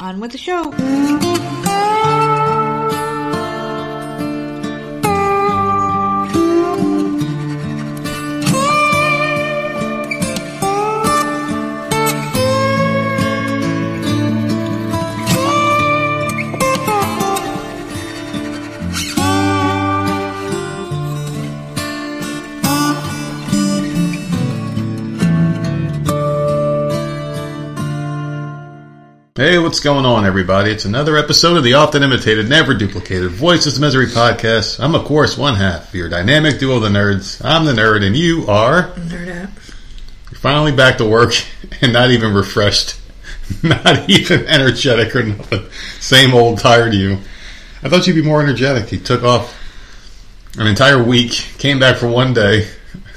On with the show. Hey, what's going on, everybody? It's another episode of the Often Imitated, Never Duplicated, Voices of Misery podcast. I'm, of course, one half, your dynamic duo of the nerds. I'm the nerd, and you are... Nerd up. You're finally back to work, and not even refreshed. Not even energetic or nothing. Same old tired you. I thought you'd be more energetic. You took off an entire week, came back for one day,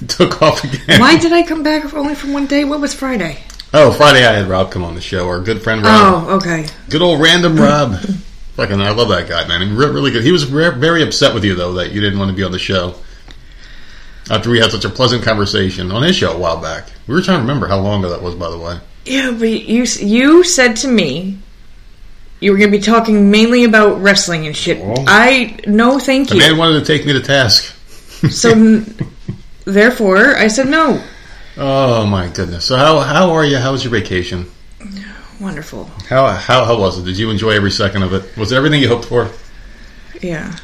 took off again. Why did I come back only for one day? What was Friday? Oh, Friday I had Rob come on the show, our good friend Rob. Oh, okay. Good old Random Rob. Fucking, I love that guy, man. I mean, really good. He was very upset with you, though, that you didn't want to be on the show. After we had such a pleasant conversation on his show a while back. We were trying to remember how long ago that was, by the way. Yeah, but you said to me you were going to be talking mainly about wrestling and shit. Oh. No, thank you. The man wanted to take me to task. So, therefore, I said no. Oh my goodness! So how are you? How was your vacation? Wonderful. How was it? Did you enjoy every second of it? Was it everything you hoped for? Yeah.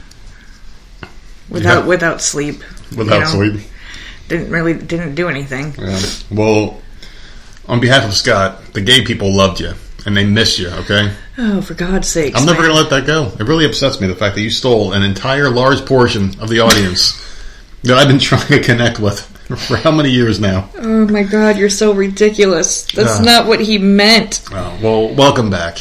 Without sleep. Without sleep. Didn't do anything. Yeah. Well, on behalf of Scott, the gay people loved you and they miss you. Okay. Oh, for God's sake! I'm never gonna let that go. It really upsets me the fact that you stole an entire large portion of the audience that I've been trying to connect with. For how many years now? Oh my God, you're so ridiculous. That's not what he meant. Oh, well, welcome back.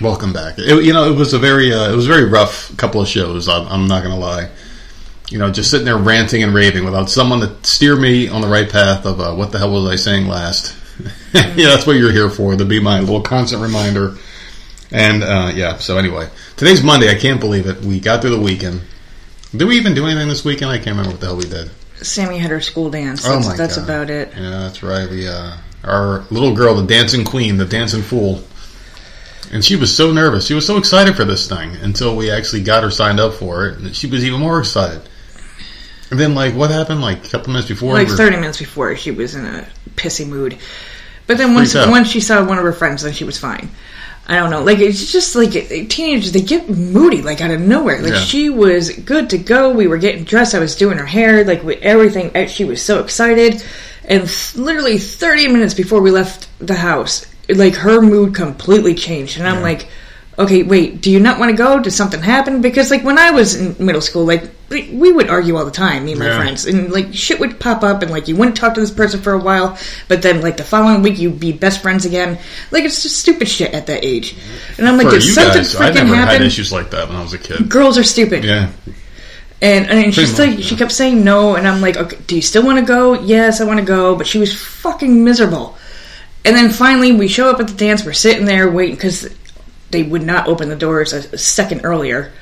Welcome back. It was a very rough couple of shows. I'm not gonna lie. You know, just sitting there ranting and raving without someone to steer me on the right path of what the hell was I saying last? Yeah, that's what you're here for. To be my little constant reminder. And so anyway, today's Monday. I can't believe it. We got through the weekend. Did we even do anything this weekend? I can't remember what the hell we did. Sammy had her school dance. That's about it. Yeah, that's right. We, our little girl, the dancing queen, the dancing fool. And she was so nervous. She was so excited for this thing until we actually got her signed up for it. And she was even more excited. And then, what happened? A couple minutes before? 30 minutes before, she was in a pissy mood. But then once she saw one of her friends, then she was fine. I don't know. It's just teenagers, they get moody, out of nowhere. She was good to go. We were getting dressed. I was doing her hair, everything. She was so excited. And literally 30 minutes before we left the house, her mood completely changed. And I'm okay, wait, do you not want to go? Did something happen? Because, when I was in middle school, we would argue all the time, me and my friends. And, shit would pop up, and, you wouldn't talk to this person for a while, but then, the following week, you'd be best friends again. It's just stupid shit at that age. And I'm did something freaking happen? I never had issues like that when I was a kid. Girls are stupid. Yeah. And she kept saying no, and I'm okay, do you still want to go? Yes, I want to go. But she was fucking miserable. And then, finally, we show up at the dance, we're sitting there waiting, because... they would not open the doors a second earlier.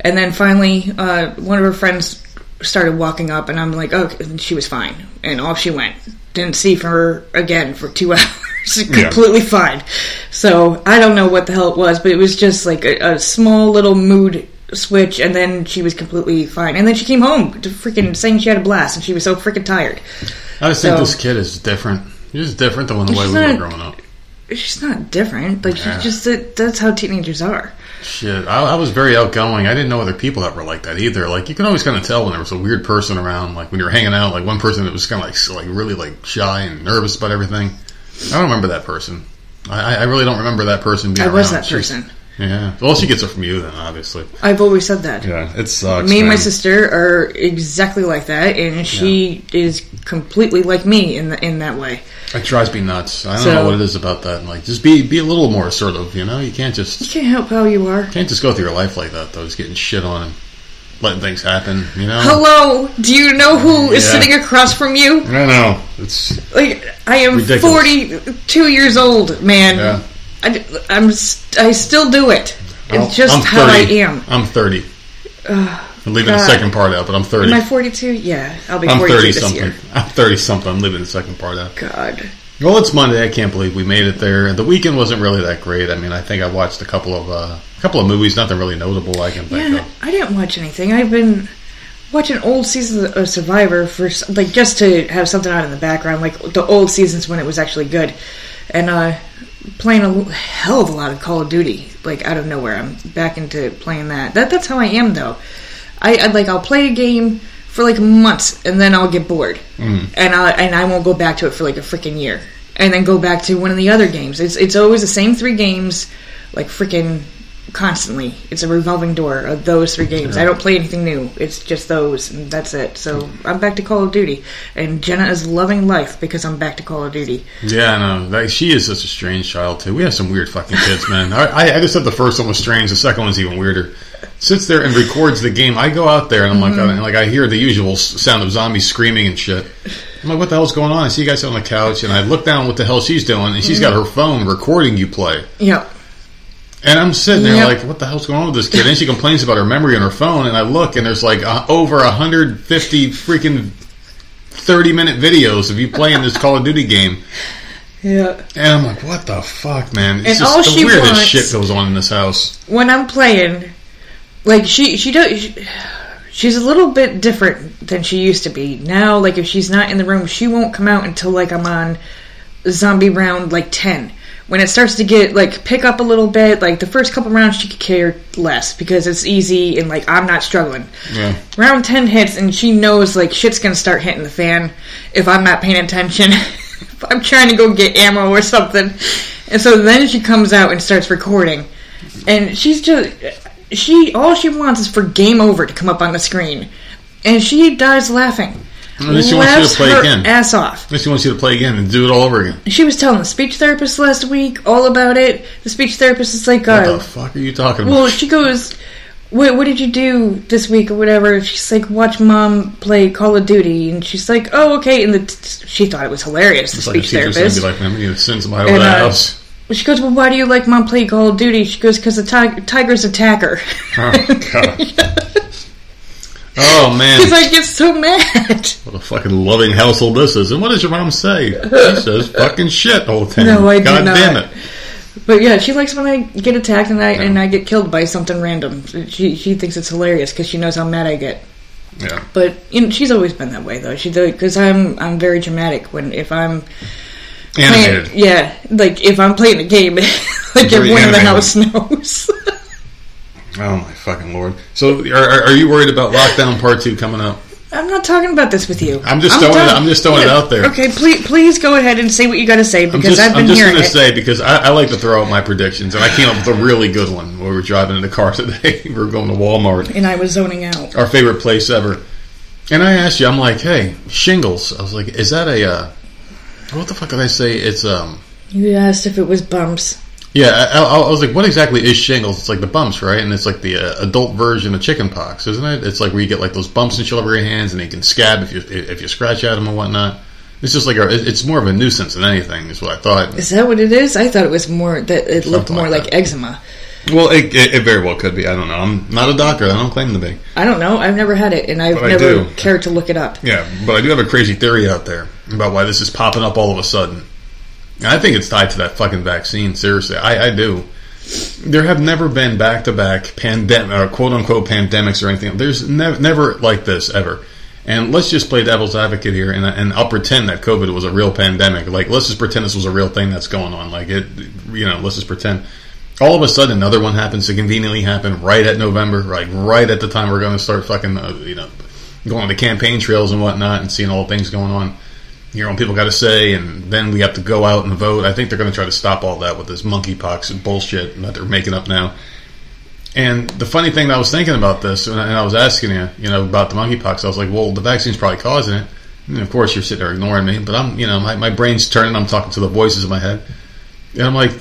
And then finally, one of her friends started walking up, and I'm and she was fine. And off she went. Didn't see her again for 2 hours. Completely fine. So, I don't know what the hell it was, but it was just a small little mood switch, and then she was completely fine. And then she came home to freaking saying she had a blast, and she was so freaking tired. I just think this kid is different. He's different than the way we were growing up. She's not different. She's just... that's how teenagers are. Shit. I was very outgoing. I didn't know other people that were like that either. You can always kind of tell when there was a weird person around. When you were hanging out, one person that was kind of really shy and nervous about everything. I don't remember that person. I really don't remember that person being around. I was that person. Yeah. Well, she gets it from you then, obviously. I've always said that. Yeah. It sucks. Me and my sister are exactly like that, and she is completely like me in that way. It drives me nuts. I don't know what it is about that. Just be a little more assertive, you know? You can't help how you are. You can't just go through your life like that, though. Just getting shit on and letting things happen, you know? Hello! Do you know who is sitting across from you? I know. It's I am ridiculous. 42 years old, man. Yeah. I still do it. It's just how I am. I'm 30. I'm leaving the second part out, but I'm 30. Am I 42? Yeah, I'll be 42 this year. I'm 30-something. I'm leaving the second part out. God. Well, it's Monday. I can't believe we made it there. The weekend wasn't really that great. I mean, I think I watched a couple of movies. Nothing really notable I can think of. I didn't watch anything. I've been watching old seasons of Survivor for just to have something out in the background, like the old seasons when it was actually good, and playing a hell of a lot of Call of Duty. Like out of nowhere, I'm back into playing that. That's how I am though. I'll play a game for months, and then I'll get bored. Mm. And I won't go back to it for a freaking year. And then go back to one of the other games. It's always the same three games, freaking constantly. It's a revolving door of those three games. I don't play anything new. It's just those, and that's it. So I'm back to Call of Duty. And Jenna is loving life because I'm back to Call of Duty. Yeah, I know. She is such a strange child, too. We have some weird fucking kids, man. I just said the first one was strange. The second one's even weirder. Sits there and records the game. I go out there and I'm I hear the usual sound of zombies screaming and shit. I'm like, what the hell's going on? I see you guys on the couch and I look down what the hell she's doing and she's got her phone recording you play. Yep. And I'm sitting there like, what the hell's going on with this kid? And she complains about her memory on her phone and I look and there's over 150 freaking 30-minute videos of you playing this Call of Duty game. Yeah. And I'm like, what the fuck, man? It's just the weirdest shit goes on in this house. When I'm playing... She's a little bit different than she used to be. Now, if she's not in the room, she won't come out until, I'm on zombie round, 10. When it starts to get, pick up a little bit, the first couple rounds she could care less because it's easy and, I'm not struggling. Yeah. Round 10 hits and she knows, shit's gonna start hitting the fan if I'm not paying attention. If I'm trying to go get ammo or something. And so then she comes out and starts recording. And she's just... all she wants is for game over to come up on the screen. And she dies laughing. She wants you to play again. Ass off. She wants you to play again and do it all over again. She was telling the speech therapist last week all about it. The speech therapist is like, what the fuck are you talking about? Well, she goes, what did you do this week or whatever? She's like, watch mom play Call of Duty. And she's like, oh, okay. And she thought it was hilarious, the speech therapist. It's like a teacher's going to be like, man, we need to send somebody over to the house. She goes, well, why do you like mom play Call of Duty? She goes, because the tigers attack her. Oh, God. Yeah. Oh, man. She's like, it's so mad. What a fucking loving household this is. And what does your mom say? She says fucking shit all the time. No, I do not. God damn it. But, yeah, she likes when I get attacked and I get killed by something random. She thinks it's hilarious because she knows how mad I get. Yeah. But she's always been that way, though. Because I'm very dramatic if I'm... Animated. If I'm playing a game, everyone in the house knows. Oh, my fucking Lord. So, are you worried about Lockdown Part 2 coming up? I'm not talking about this with you. I'm just throwing it out there. Okay, please go ahead and say what you got to say, because I've been hearing it. I'm just going to say, because I like to throw out my predictions, and I came up with a really good one when we were driving in the car today. We were going to Walmart. And I was zoning out. Our favorite place ever. And I asked you, I'm like, hey, shingles. I was like, is that a... what the fuck did I say? It's, You asked if it was bumps. Yeah, I was like, what exactly is shingles? It's the bumps, right? And it's the adult version of chicken pox, isn't it? It's where you get those bumps and shit over your hands, and they can scab if you scratch at them and whatnot. It's just it's more of a nuisance than anything, is what I thought. Is that what it is? I thought it was more, that it looked more like eczema. Well, it very well could be. I don't know. I'm not a doctor. I don't claim to be. I don't know. I've never had it, and I've never cared to look it up. Yeah, but I do have a crazy theory out there about why this is popping up all of a sudden. And I think it's tied to that fucking vaccine. Seriously, I do. There have never been back-to-back quote-unquote pandemics or anything. There's never like this ever. And let's just play devil's advocate here, and I'll pretend that COVID was a real pandemic. Let's just pretend this was a real thing that's going on. Let's just pretend. All of a sudden, another one happens to conveniently happen right at November, right at the time we're going to start fucking, going to campaign trails and whatnot and seeing all the things going on. What people got to say, and then we have to go out and vote. I think they're going to try to stop all that with this monkeypox and bullshit that they're making up now. And the funny thing that I was thinking about this, and I was asking you, about the monkeypox, I was like, well, the vaccine's probably causing it. And of course, you're sitting there ignoring me, but I'm, my brain's turning. I'm talking to the voices in my head, and I'm like,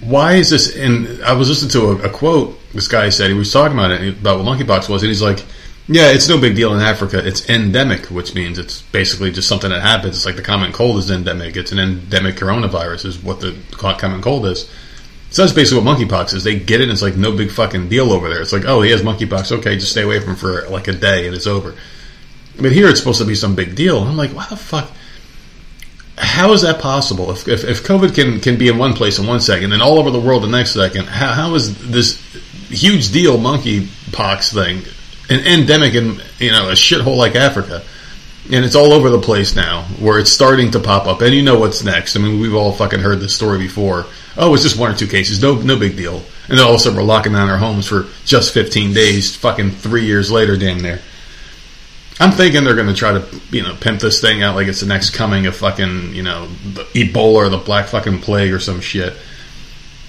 why is this? And I was listening to a quote this guy said. He was talking about it, about what monkeypox was, and he's like, yeah, it's no big deal in Africa. It's endemic, which means it's basically just something that happens. It's like the common cold is endemic. It's an endemic coronavirus is what the common cold is. So that's basically what monkeypox is. They get it, and it's like no big fucking deal over there. It's like, oh, he has monkeypox. Okay, just stay away from him for a day, and it's over. But here it's supposed to be some big deal. And I'm like, why the fuck? how is that possible? If COVID can be in one place in 1 second and all over the world the next second, how is this huge deal monkey pox thing an endemic in, you know, a shithole like Africa? And it's all over the place now, where it's starting to pop up. And you know what's next. I mean, we've all fucking heard this story before. Oh, it's just 1 or 2 cases. No big deal. And then all of a sudden we're locking down our homes for just 15 days, fucking 3 years later, damn near. I'm thinking they're going to try to, you know, pimp this thing out like it's the next coming of fucking, you know, the Ebola or the Black fucking Plague or some shit.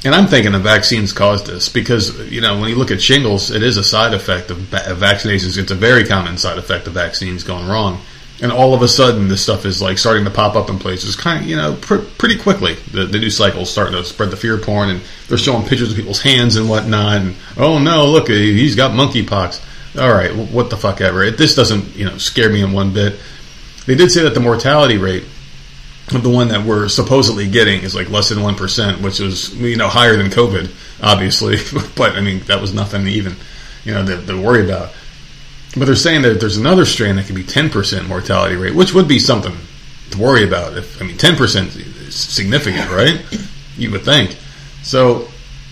And I'm thinking the vaccines caused this because, you know, when you look at shingles, it is a side effect of vaccinations. It's a very common side effect of vaccines going wrong. And all of a sudden, this stuff is like starting to pop up in places. Kind of, you know, pretty quickly, the news cycle's starting to spread the fear porn, and they're showing pictures of people's hands and whatnot. And oh no, look, he's got monkeypox. All right, what the fuck ever. This doesn't, you know, scare me in one bit. They did say that the mortality rate of the one that we're supposedly getting is like less than 1%, which is, you know, higher than COVID, obviously. But I mean, that was nothing to even, you know, to worry about. But they're saying that there's another strain that could be 10% mortality rate, which would be something to worry about. I mean, 10% is significant, right? You would think. So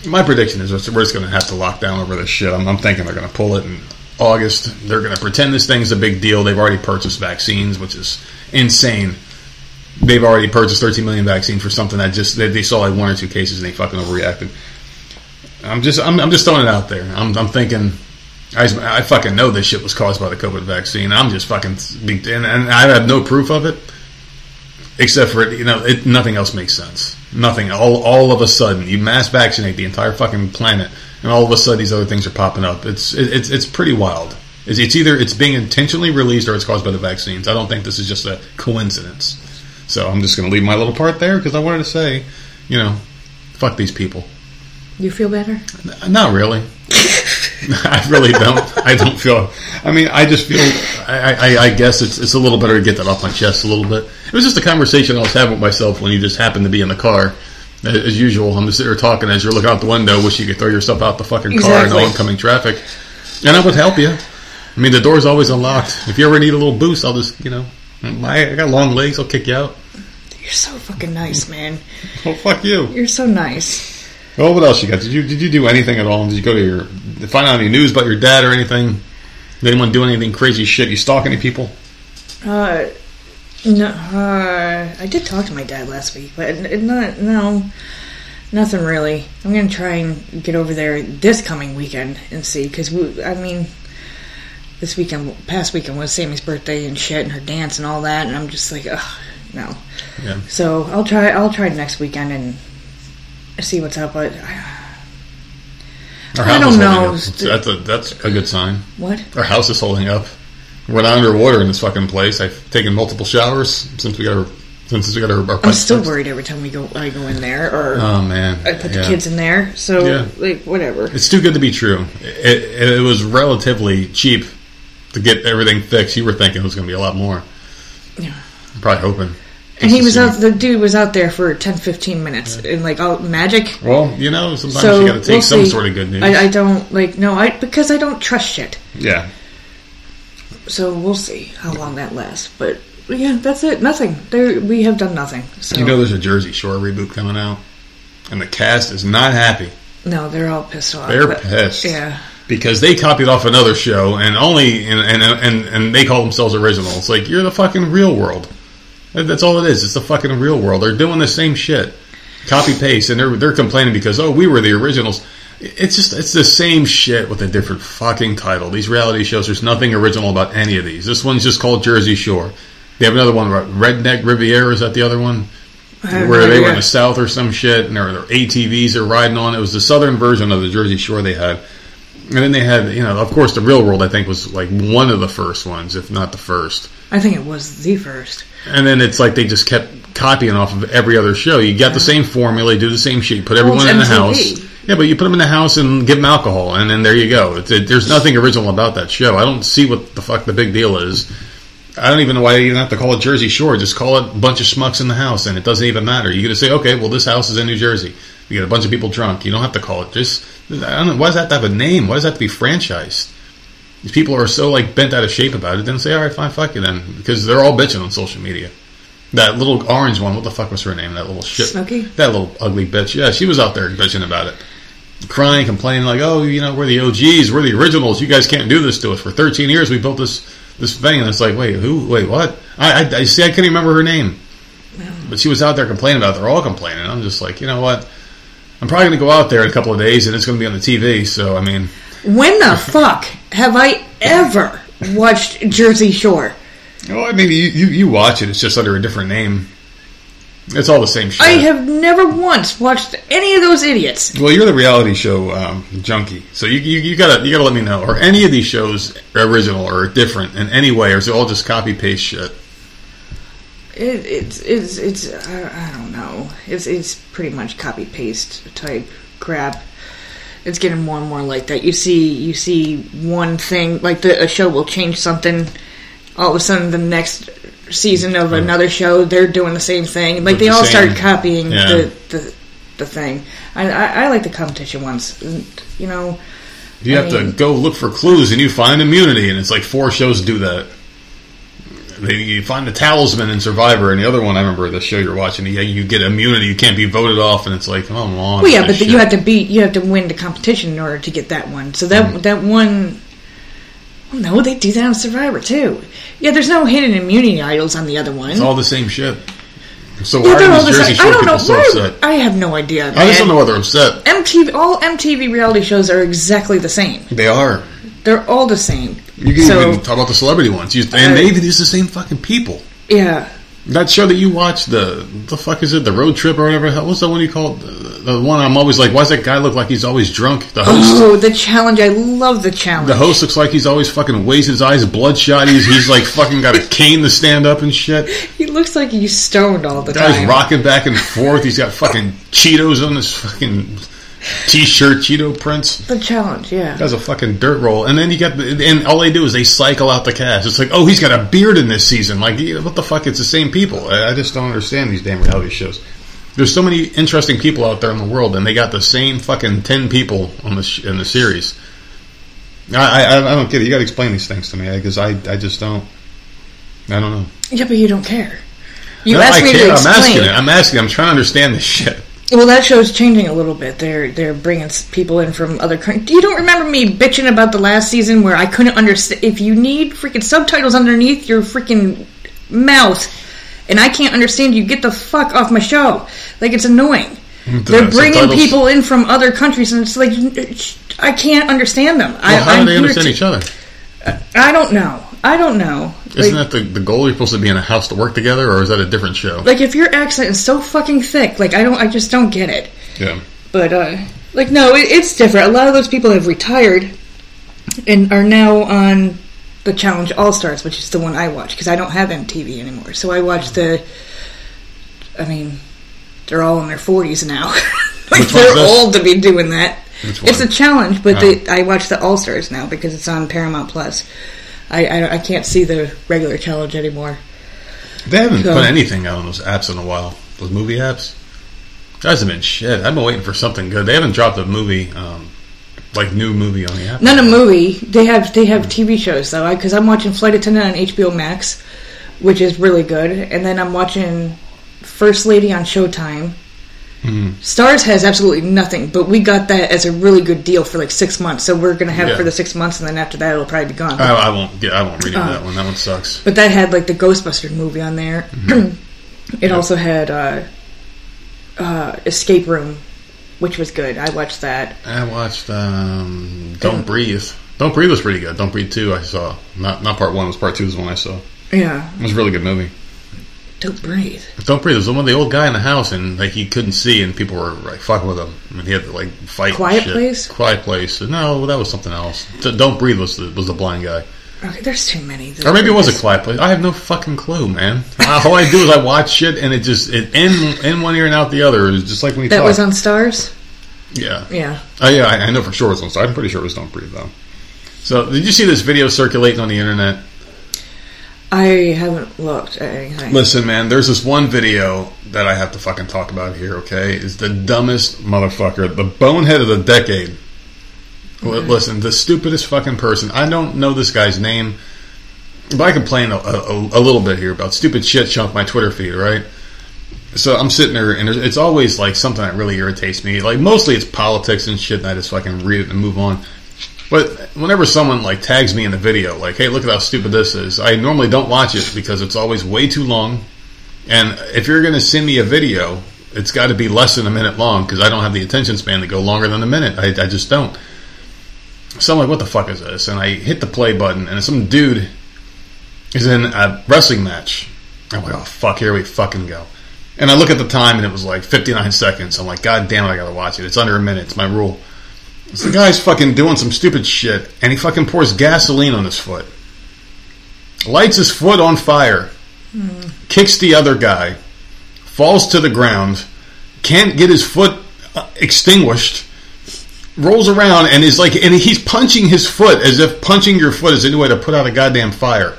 my prediction is we're just going to have to lock down over this shit. I'm thinking they're going to pull it in August. They're going to pretend this thing's a big deal. They've already purchased vaccines, which is insane. They've already purchased 13 million vaccines for something that just they saw like 1 or 2 cases and they fucking overreacted. I'm just throwing it out there. I'm thinking. I fucking know this shit was caused by the COVID vaccine. I'm just fucking... And I have no proof of it. Except for, you know, nothing else makes sense. Nothing. All of a sudden, you mass vaccinate the entire fucking planet, and all of a sudden these other things are popping up. It's pretty wild. It's either it's being intentionally released or it's caused by the vaccines. I don't think this is just a coincidence. So I'm just going to leave my little part there because I wanted to say, you know, fuck these people. You feel better? Not really. I really don't. I don't feel. I mean, I just feel. I guess it's a little better to get that off my chest a little bit. It was just a conversation I was having with myself when you just happened to be in the car, as usual. I'm just sitting there talking as you're looking out the window, wish you could throw yourself out the fucking car in all oncoming traffic, and I would help you. I mean, the door's always unlocked. If you ever need a little boost, I'll just, you know, I got long legs. I'll kick you out. You're so fucking nice, man. Oh, fuck you. You're so nice. Well, what else you got? Did you do anything at all? Did you go to find out any news about your dad or anything? Did anyone do anything crazy shit? You stalk any people? No. I did talk to my dad last week, but nothing really. I'm gonna try and get over there this coming weekend and see, because this past weekend was Sammy's birthday and shit, and her dance and all that, and I'm just like, ugh, no. Yeah. So I'll try next weekend and see what's up, but I don't know. That's a good sign. What? Our house is holding up. We're not underwater in this fucking place. I've taken multiple showers since we got our pipe. I'm still worried every time I go in there, or I put the kids in there. So like whatever. It's too good to be true. It was relatively cheap to get everything fixed. You were thinking it was going to be a lot more. Yeah, I'm probably hoping. And the dude was out there for 10, 15 minutes and like all magic. Well, you know, sometimes you gotta take some sort of good news. Because I don't trust shit. Yeah. So we'll see how long that lasts. But yeah, that's it. Nothing. We have done nothing. So. You know there's a Jersey Shore reboot coming out. And the cast is not happy. No, they're all pissed off. They're pissed. Yeah. Because they copied off another show and they call themselves original. It's like, you're the fucking Real World. That's all it is. It's the fucking Real World. They're doing the same shit, copy paste, and they're complaining because we were the originals. It's the same shit with a different fucking title. These reality shows, there's nothing original about any of these. This one's just called Jersey Shore. They have another one, Redneck Riviera. Is that the other one? Where they were in the South or some shit, and their ATVs are riding on. It was the Southern version of the Jersey Shore they had, and then they had, you know, of course, the Real World. I think was like one of the first ones, if not the first. I think it was the first. And then it's like they just kept copying off of every other show. You got the same formula, you do the same shit. You put everyone in the house. Yeah, but you put them in the house and give them alcohol, and then there you go. There's nothing original about that show. I don't see what the fuck the big deal is. I don't even know why you even have to call it Jersey Shore. Just call it a bunch of schmucks in the house, and it doesn't even matter. You're going to say, okay, well, this house is in New Jersey. You get a bunch of people drunk. You don't have to call it. Just, I don't know, why does that have to have a name? Why does that have to be franchised? These people are so, like, bent out of shape about it. Then say, all right, fine, fuck you then. Because they're all bitching on social media. That little orange one. What the fuck was her name? That little shit. Smokey? That little ugly bitch. Yeah, she was out there bitching about it. Crying, complaining like, oh, you know, we're the OGs. We're the originals. You guys can't do this to us. For 13 years, we built this thing. And it's like, wait, who? Wait, what? I see, I couldn't remember her name. No. But she was out there complaining about it. They're all complaining. I'm just like, you know what? I'm probably going to go out there in a couple of days, and it's going to be on the TV. So, I mean. When the fuck have I ever watched Jersey Shore? Well, I mean, you watch it. It's just under a different name. It's all the same shit. I have never once watched any of those idiots. Well, you're the reality show junkie, so you gotta let me know. Are any of these shows original or different in any way, or is it all just copy paste shit? It's I don't know. It's pretty much copy paste type crap. It's getting more and more like that. You see one thing like a show will change something. All of a sudden, the next season of another show, they're doing the same thing. Like, they all start copying the thing. I like the competition ones. You know, I mean, to go look for clues, and you find immunity, and it's like 4 shows do that. You find the talisman in Survivor, and the other one, I remember the show you're watching, you get immunity, you can't be voted off, and it's like, oh, come on. Well, yeah, but you have to win the competition in order to get that one. So that one... Well, no, they do that on Survivor, too. Yeah, there's no hidden immunity idols on the other one. It's all the same shit. So why are these Jersey Shore people so upset? I have no idea, man. I just don't know why they're upset. All MTV reality shows are exactly the same. They are. They're all the same. You can even talk about the celebrity ones. And they even use the same fucking people. Yeah. That show that you watch, the fuck is it? The Road Trip or whatever. What's that one you call it? The one I'm always like, why does that guy look like he's always drunk? The host. Oh, The Challenge. I love The Challenge. The host looks like he's always fucking wasted, his eyes bloodshot. He's like fucking got a cane to stand up and shit. He looks like he's stoned all the time. The guy's rocking back and forth. He's got fucking Cheetos on his fucking T-shirt, Cheeto prints. The Challenge, yeah. That's a fucking dirt roll. And then and all they do is they cycle out the cast. It's like, oh, he's got a beard in this season. Like, what the fuck? It's the same people. I just don't understand these damn reality shows. There's so many interesting people out there in the world, and they got the same fucking 10 people on in the series. I don't get it. You got to explain these things to me because I just don't. I don't know. Yeah, but you don't care. You asked me to explain. I'm asking. I'm trying to understand this shit. Well, that show's changing a little bit. They're bringing people in from other countries. You don't remember me bitching about the last season where I couldn't understand... If you need freaking subtitles underneath your freaking mouth and I can't understand you, get the fuck off my show. Like, it's annoying. They're bringing people in from other countries and it's like, I can't understand them. Well, how do they understand each other? I don't know. Isn't that the goal? You're supposed to be in a house to work together, or is that a different show? Like, if your accent is so fucking thick, like, I just don't get it. Yeah. But, like, no, it's different. A lot of those people have retired and are now on The Challenge All-Stars, which is the one I watch, because I don't have MTV anymore. So I watch they're all in their 40s now. Like, they're old to be doing that. It's a challenge, but I watch the All-Stars now, because it's on Paramount+. I can't see the regular challenge anymore. They haven't put anything out on those apps in a while. Those movie apps. That hasn't been shit. I've been waiting for something good. They haven't dropped a movie, like new movie on the app. Not a movie. They have TV shows, though. Because I'm watching Flight Attendant on HBO Max, which is really good. And then I'm watching First Lady on Showtime. Mm-hmm. Stars has absolutely nothing, but we got that as a really good deal for like 6 months, so we're going to have it for the 6 months, and then after that it'll probably be gone. I won't read that one. That one sucks. But that had like the Ghostbuster movie on there. Mm-hmm. It also had Escape Room, which was good. I watched that. I watched Don't Breathe. Don't Breathe was pretty good. Don't Breathe 2 I saw. Not part 1, it was part 2 is the one I saw. Yeah. It was a really good movie. Don't Breathe. Don't Breathe. There's the one, the old guy in the house, and like he couldn't see, and people were like fucking with him, and he had to like fight. Quiet shit. Place. Quiet Place. No, that was something else. Don't Breathe was the blind guy. Okay, there's too many. Or maybe it was A Quiet Place. I have no fucking clue, man. All I do is I watch shit, and it just in one ear and out the other. It's just like when you talk. That was on Stars. Yeah. Yeah. Oh yeah, I know for sure it was on Stars. I'm pretty sure it was Don't Breathe though. So did you see this video circulating on the internet? I haven't looked at anything. Listen, man, there's this one video that I have to fucking talk about here, okay? It's the dumbest motherfucker, the bonehead of the decade. Okay. Listen, the stupidest fucking person. I don't know this guy's name. But I complain a little bit here about stupid shit junk my Twitter feed, right? So I'm sitting there, and it's always like something that really irritates me. Like, mostly it's politics and shit, and I just fucking read it and move on. But whenever someone like tags me in a video, like, hey, look at how stupid this is, I normally don't watch it because it's always way too long. And if you're going to send me a video, it's got to be less than a minute long because I don't have the attention span to go longer than a minute. I just don't. So I'm like, what the fuck is this? And I hit the play button, and some dude is in a wrestling match. I'm like, oh, fuck, here we fucking go. And I look at the time, and it was like 59 seconds. I'm like, god damn it, I gotta watch it. It's under a minute. It's my rule. So the guy's fucking doing some stupid shit, and he fucking pours gasoline on his foot. Lights his foot on fire. Kicks the other guy. Falls to the ground. Can't get his foot extinguished. Rolls around, and is like, and he's punching his foot as if punching your foot is any way to put out a goddamn fire.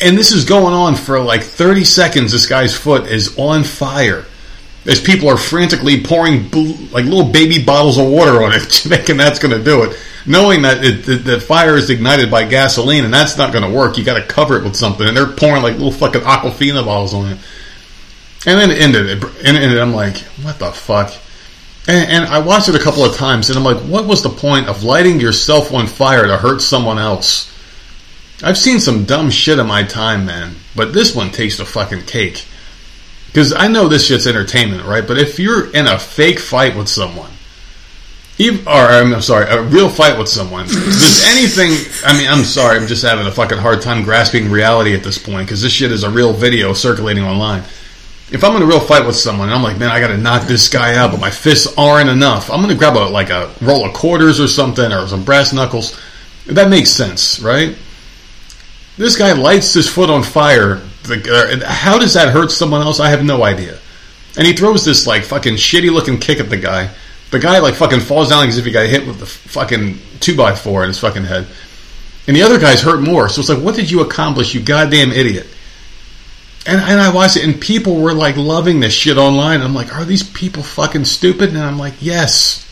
And this is going on for like 30 seconds. This guy's foot is on fire as people are frantically pouring like little baby bottles of water on it, thinking that's going to do it, knowing that the fire is ignited by gasoline and that's not going to work. You got to cover it with something, and they're pouring like little fucking Aquafina bottles on it. And then it ended. And I'm like, what the fuck? And I watched it a couple of times, and I'm like, what was the point of lighting yourself on fire to hurt someone else? I've seen some dumb shit in my time, man, but this one takes the fucking cake. Because I know this shit's entertainment, right? But if you're in a fake fight with someone, a real fight with someone, does anything, I'm sorry, I'm just having a fucking hard time grasping reality at this point, because this shit is a real video circulating online. If I'm in a real fight with someone, and I'm like, man, I gotta knock this guy out, but my fists aren't enough, I'm gonna grab a roll of quarters or something, or some brass knuckles. That makes sense, right? This guy lights his foot on fire. How does that hurt someone else? I have no idea. And he throws this, like, fucking shitty-looking kick at the guy. The guy, like, fucking falls down as if he got hit with the fucking 2x4 in his fucking head. And the other guy's hurt more. So it's like, what did you accomplish, you goddamn idiot? And I watched it, and people were, like, loving this shit online. And I'm like, are these people fucking stupid? And I'm like, yes.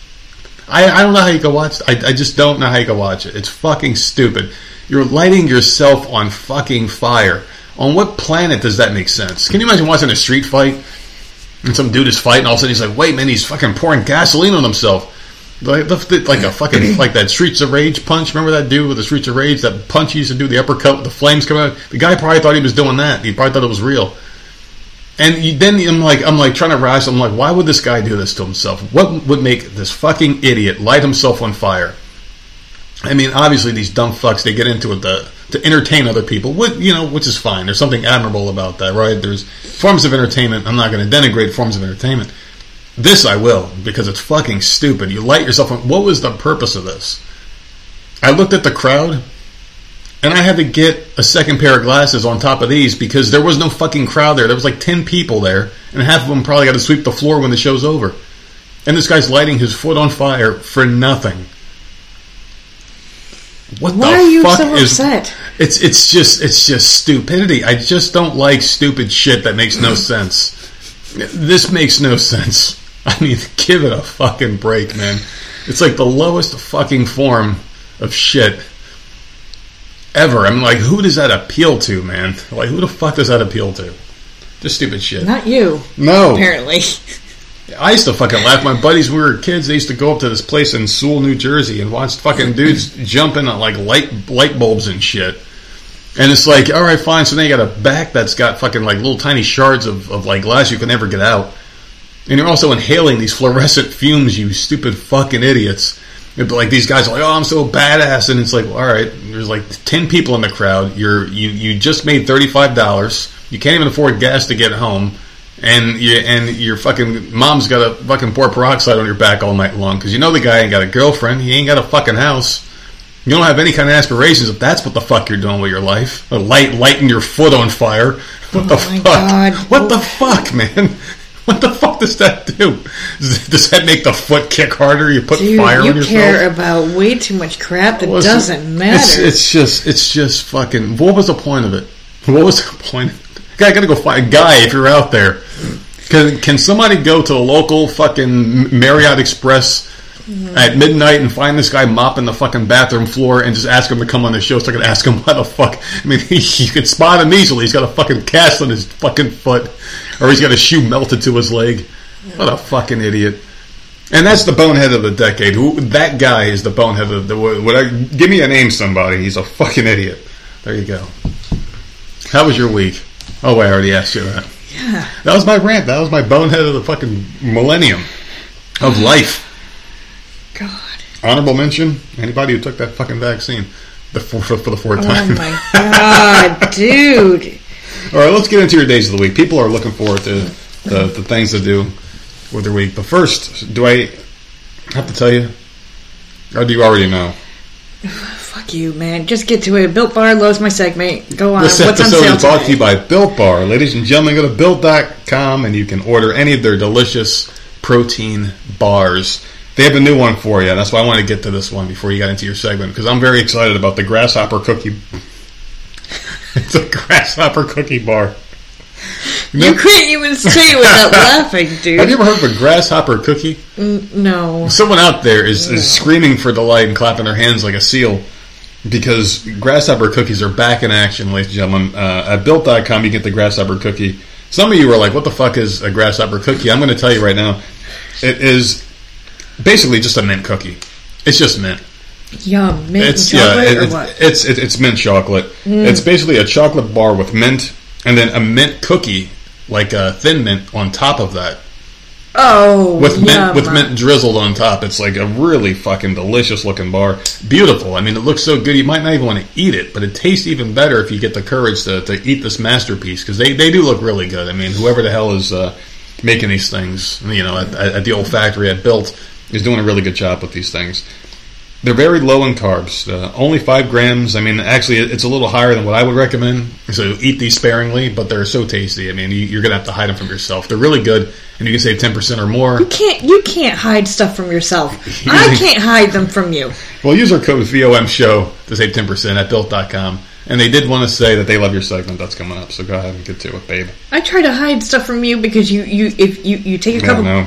I don't know how you can watch it. I just don't know how you can watch it. It's fucking stupid. You're lighting yourself on fucking fire. On what planet does that make sense? Can you imagine watching a street fight and some dude is fighting, all of a sudden he's like, wait, man, he's fucking pouring gasoline on himself. Like a fucking, like that Streets of Rage punch. Remember that dude with the Streets of Rage, that punch he used to do, the uppercut with the flames coming out? The guy probably thought he was doing that. He probably thought it was real. And then I'm like trying to rationalize. I'm like, why would this guy do this to himself? What would make this fucking idiot light himself on fire? I mean, obviously these dumb fucks, they get into it to entertain other people, which is fine. There's something admirable about that, right? There's forms of entertainment. I'm not going to denigrate forms of entertainment. This I will, because it's fucking stupid. You light yourself on... What was the purpose of this? I looked at the crowd, and I had to get a second pair of glasses on top of these, because there was no fucking crowd there. There was like 10 people there, and half of them probably got to sweep the floor when the show's over. And this guy's lighting his foot on fire for nothing. Why are you so upset? It's just stupidity. I just don't like stupid shit that makes no sense. This makes no sense. I mean, give it a fucking break, man. It's like the lowest fucking form of shit ever. I'm like, who does that appeal to, man? Like, who the fuck does that appeal to? Just stupid shit. Not you. No. Apparently. I used to fucking laugh. My buddies, when we were kids, they used to go up to this place in Sewell, New Jersey, and watch fucking dudes jumping on like light bulbs and shit. And it's like, all right, fine. So now you got a back that's got fucking like little tiny shards of like glass you can never get out, and you're also inhaling these fluorescent fumes. You stupid fucking idiots! But like these guys are like, oh, I'm so badass, and it's like, well, all right, there's like 10 people in the crowd. You just made $35. You can't even afford gas to get home. And your fucking mom's got a fucking pour peroxide on your back all night long because you know the guy ain't got a girlfriend. He ain't got a fucking house. You don't have any kind of aspirations if that's what the fuck you're doing with your life. Lighting your foot on fire. What the fuck, man? What the fuck does that do? Does that make the foot kick harder? You put fire on yourself? You care about way too much crap that doesn't matter. It's just fucking... What was the point of it? What was the point of it? I gotta go find a guy if you're out there. Can somebody go to the local fucking Marriott Express mm-hmm. at midnight and find this guy mopping the fucking bathroom floor and just ask him to come on the show so I can ask him why the fuck. I mean, you can spot him easily. He's got a fucking cast on his fucking foot, or he's got a shoe melted to his leg. Yeah. What a fucking idiot. And that's the bonehead of the decade. That guy is the bonehead of the... give me a name, somebody. He's a fucking idiot. There you go. How was your week? Oh, I already asked you that. Yeah. That was my rant. That was my bonehead of the fucking millennium of life. God. Honorable mention, anybody who took that fucking vaccine for the fourth time. Oh, my God, dude. All right, let's get into your days of the week. People are looking forward to the things to do with their week. But first, do I have to tell you? Or do you already know? Fuck you, man. Just get to it. Built Bar loves my segment. Go on. This episode is brought to you by Built Bar. Ladies and gentlemen, go to Built.com and you can order any of their delicious protein bars. They have a new one for you. That's why I wanted to get to this one before you got into your segment, because I'm very excited about the grasshopper cookie. It's a grasshopper cookie bar. You can't even say it without laughing, dude. Have you ever heard of a grasshopper cookie? No. Someone out there is screaming for delight and clapping their hands like a seal, because grasshopper cookies are back in action, ladies and gentlemen. At Built.com, you get the grasshopper cookie. Some of you are like, what the fuck is a grasshopper cookie? I'm going to tell you right now. It is basically just a mint cookie. It's just mint. Yum. Mint chocolate or what? It's mint chocolate. Mm. It's basically a chocolate bar with mint, and then a mint cookie, like a thin mint, on top of that. Oh, with mint drizzled on top. It's like a really fucking delicious looking bar. Beautiful. I mean, it looks so good. You might not even want to eat it, but it tastes even better if you get the courage to eat this masterpiece, because they do look really good. I mean, whoever the hell is making these things, you know, at the old factory at Built, is doing a really good job with these things. They're very low in carbs, only 5 grams. I mean, actually, it's a little higher than what I would recommend, so eat these sparingly, but they're so tasty. I mean, you're going to have to hide them from yourself. They're really good, and you can save 10% or more. You can't hide stuff from yourself. I can't hide them from you. Well, use our code VOMSHOW to save 10% at Built.com. And they did want to say that they love your segment that's coming up, so go ahead and get to it, babe. I try to hide stuff from you because if you take a couple... No.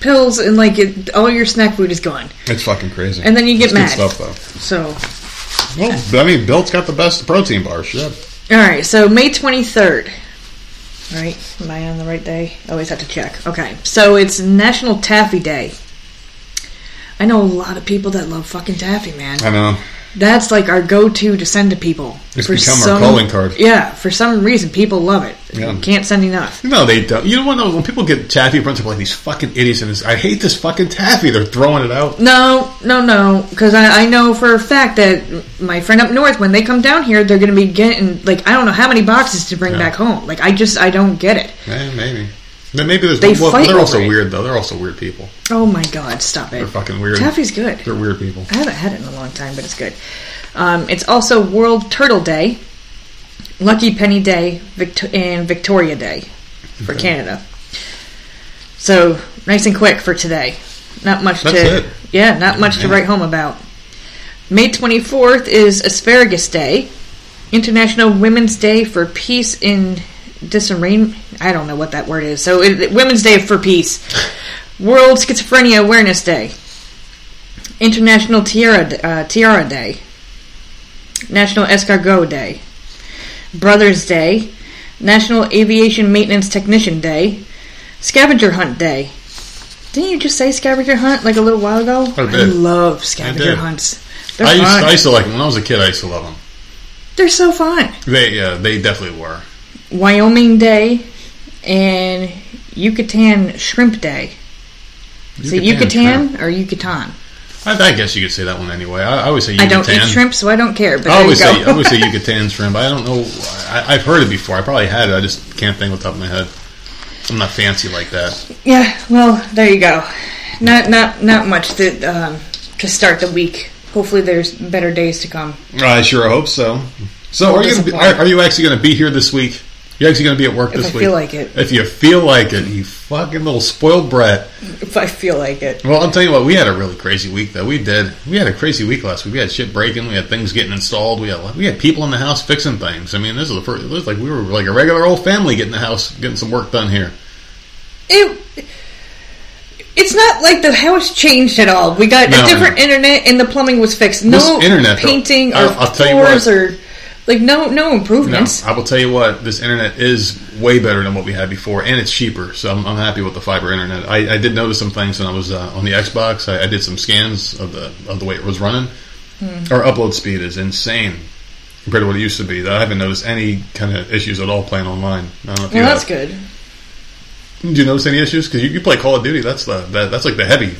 pills and like all your snack food is gone. It's fucking crazy. And then you get mad. Good stuff, though. So, well, I mean, Built's got the best protein bar. Shit. All right, so May 23rd. Right? Am I on the right day? Always have to check. Okay, so it's National Taffy Day. I know a lot of people that love fucking taffy, man. I know. That's like our go-to to send to people. It's become our calling card. Yeah, for some reason, people love it. Yeah. You can't send enough. No, they don't. You know what? When people get taffy in front of like these fucking idiots, and I hate this fucking taffy. They're throwing it out. No. Because I know for a fact that my friend up north, when they come down here, they're going to be getting, like, I don't know how many boxes to bring back home. Like, I don't get it. Yeah, maybe. Maybe there's they one. Well, they're also weird, though. They're also weird people. Oh, my God. Stop it. They're fucking weird. Taffy's good. They're weird people. I haven't had it in a long time, but it's good. It's also World Turtle Day, Lucky Penny Day, and Victoria Day for Canada. So, nice and quick for today. Not much That's it. Yeah, not much to write home about. May 24th is Asparagus Day, International Women's Day for Peace in... Disarrangement. I don't know what that word is. So, Women's Day for Peace, World Schizophrenia Awareness Day, International Tiara Day, National Escargot Day, Brothers Day, National Aviation Maintenance Technician Day, Scavenger Hunt Day. Didn't you just say scavenger hunt like a little while ago? I love scavenger hunts. They're fun. I used to like them when I was a kid. I used to love them. They're so fun. They definitely were. Wyoming Day and Yucatan Shrimp Day. Is it Yucatan or Yucatan? I guess you could say that one anyway. I always say Yucatan. I don't eat shrimp, so I don't care. But I always say Yucatan shrimp. I don't know. I've heard it before. I probably had it. I just can't think off the top of my head. I'm not fancy like that. Yeah. Well, there you go. Not much to start the week. Hopefully, there's better days to come. I sure hope so. So are you actually going to be here this week? You're actually going to be at work this week? If I feel like it. If you feel like it, you fucking little spoiled brat. If I feel like it. Well, I'll tell you what, we had a really crazy week, though. We did. We had a crazy week last week. We had shit breaking. We had things getting installed. We had people in the house fixing things. I mean, this is the first. It was like we were like a regular old family getting the house, getting some work done here. It It's not like the house changed at all. We got a different internet and the plumbing was fixed. No internet, painting or floors or... Like, no improvements. No, I will tell you what, this internet is way better than what we had before, and it's cheaper, so I'm happy with the fiber internet. I did notice some things when I was on the Xbox. I did some scans of the way it was running. Our upload speed is insane compared to what it used to be. I haven't noticed any kind of issues at all playing online. I don't know if you that's good. Did you notice any issues? Because you play Call of Duty, that's like the heavy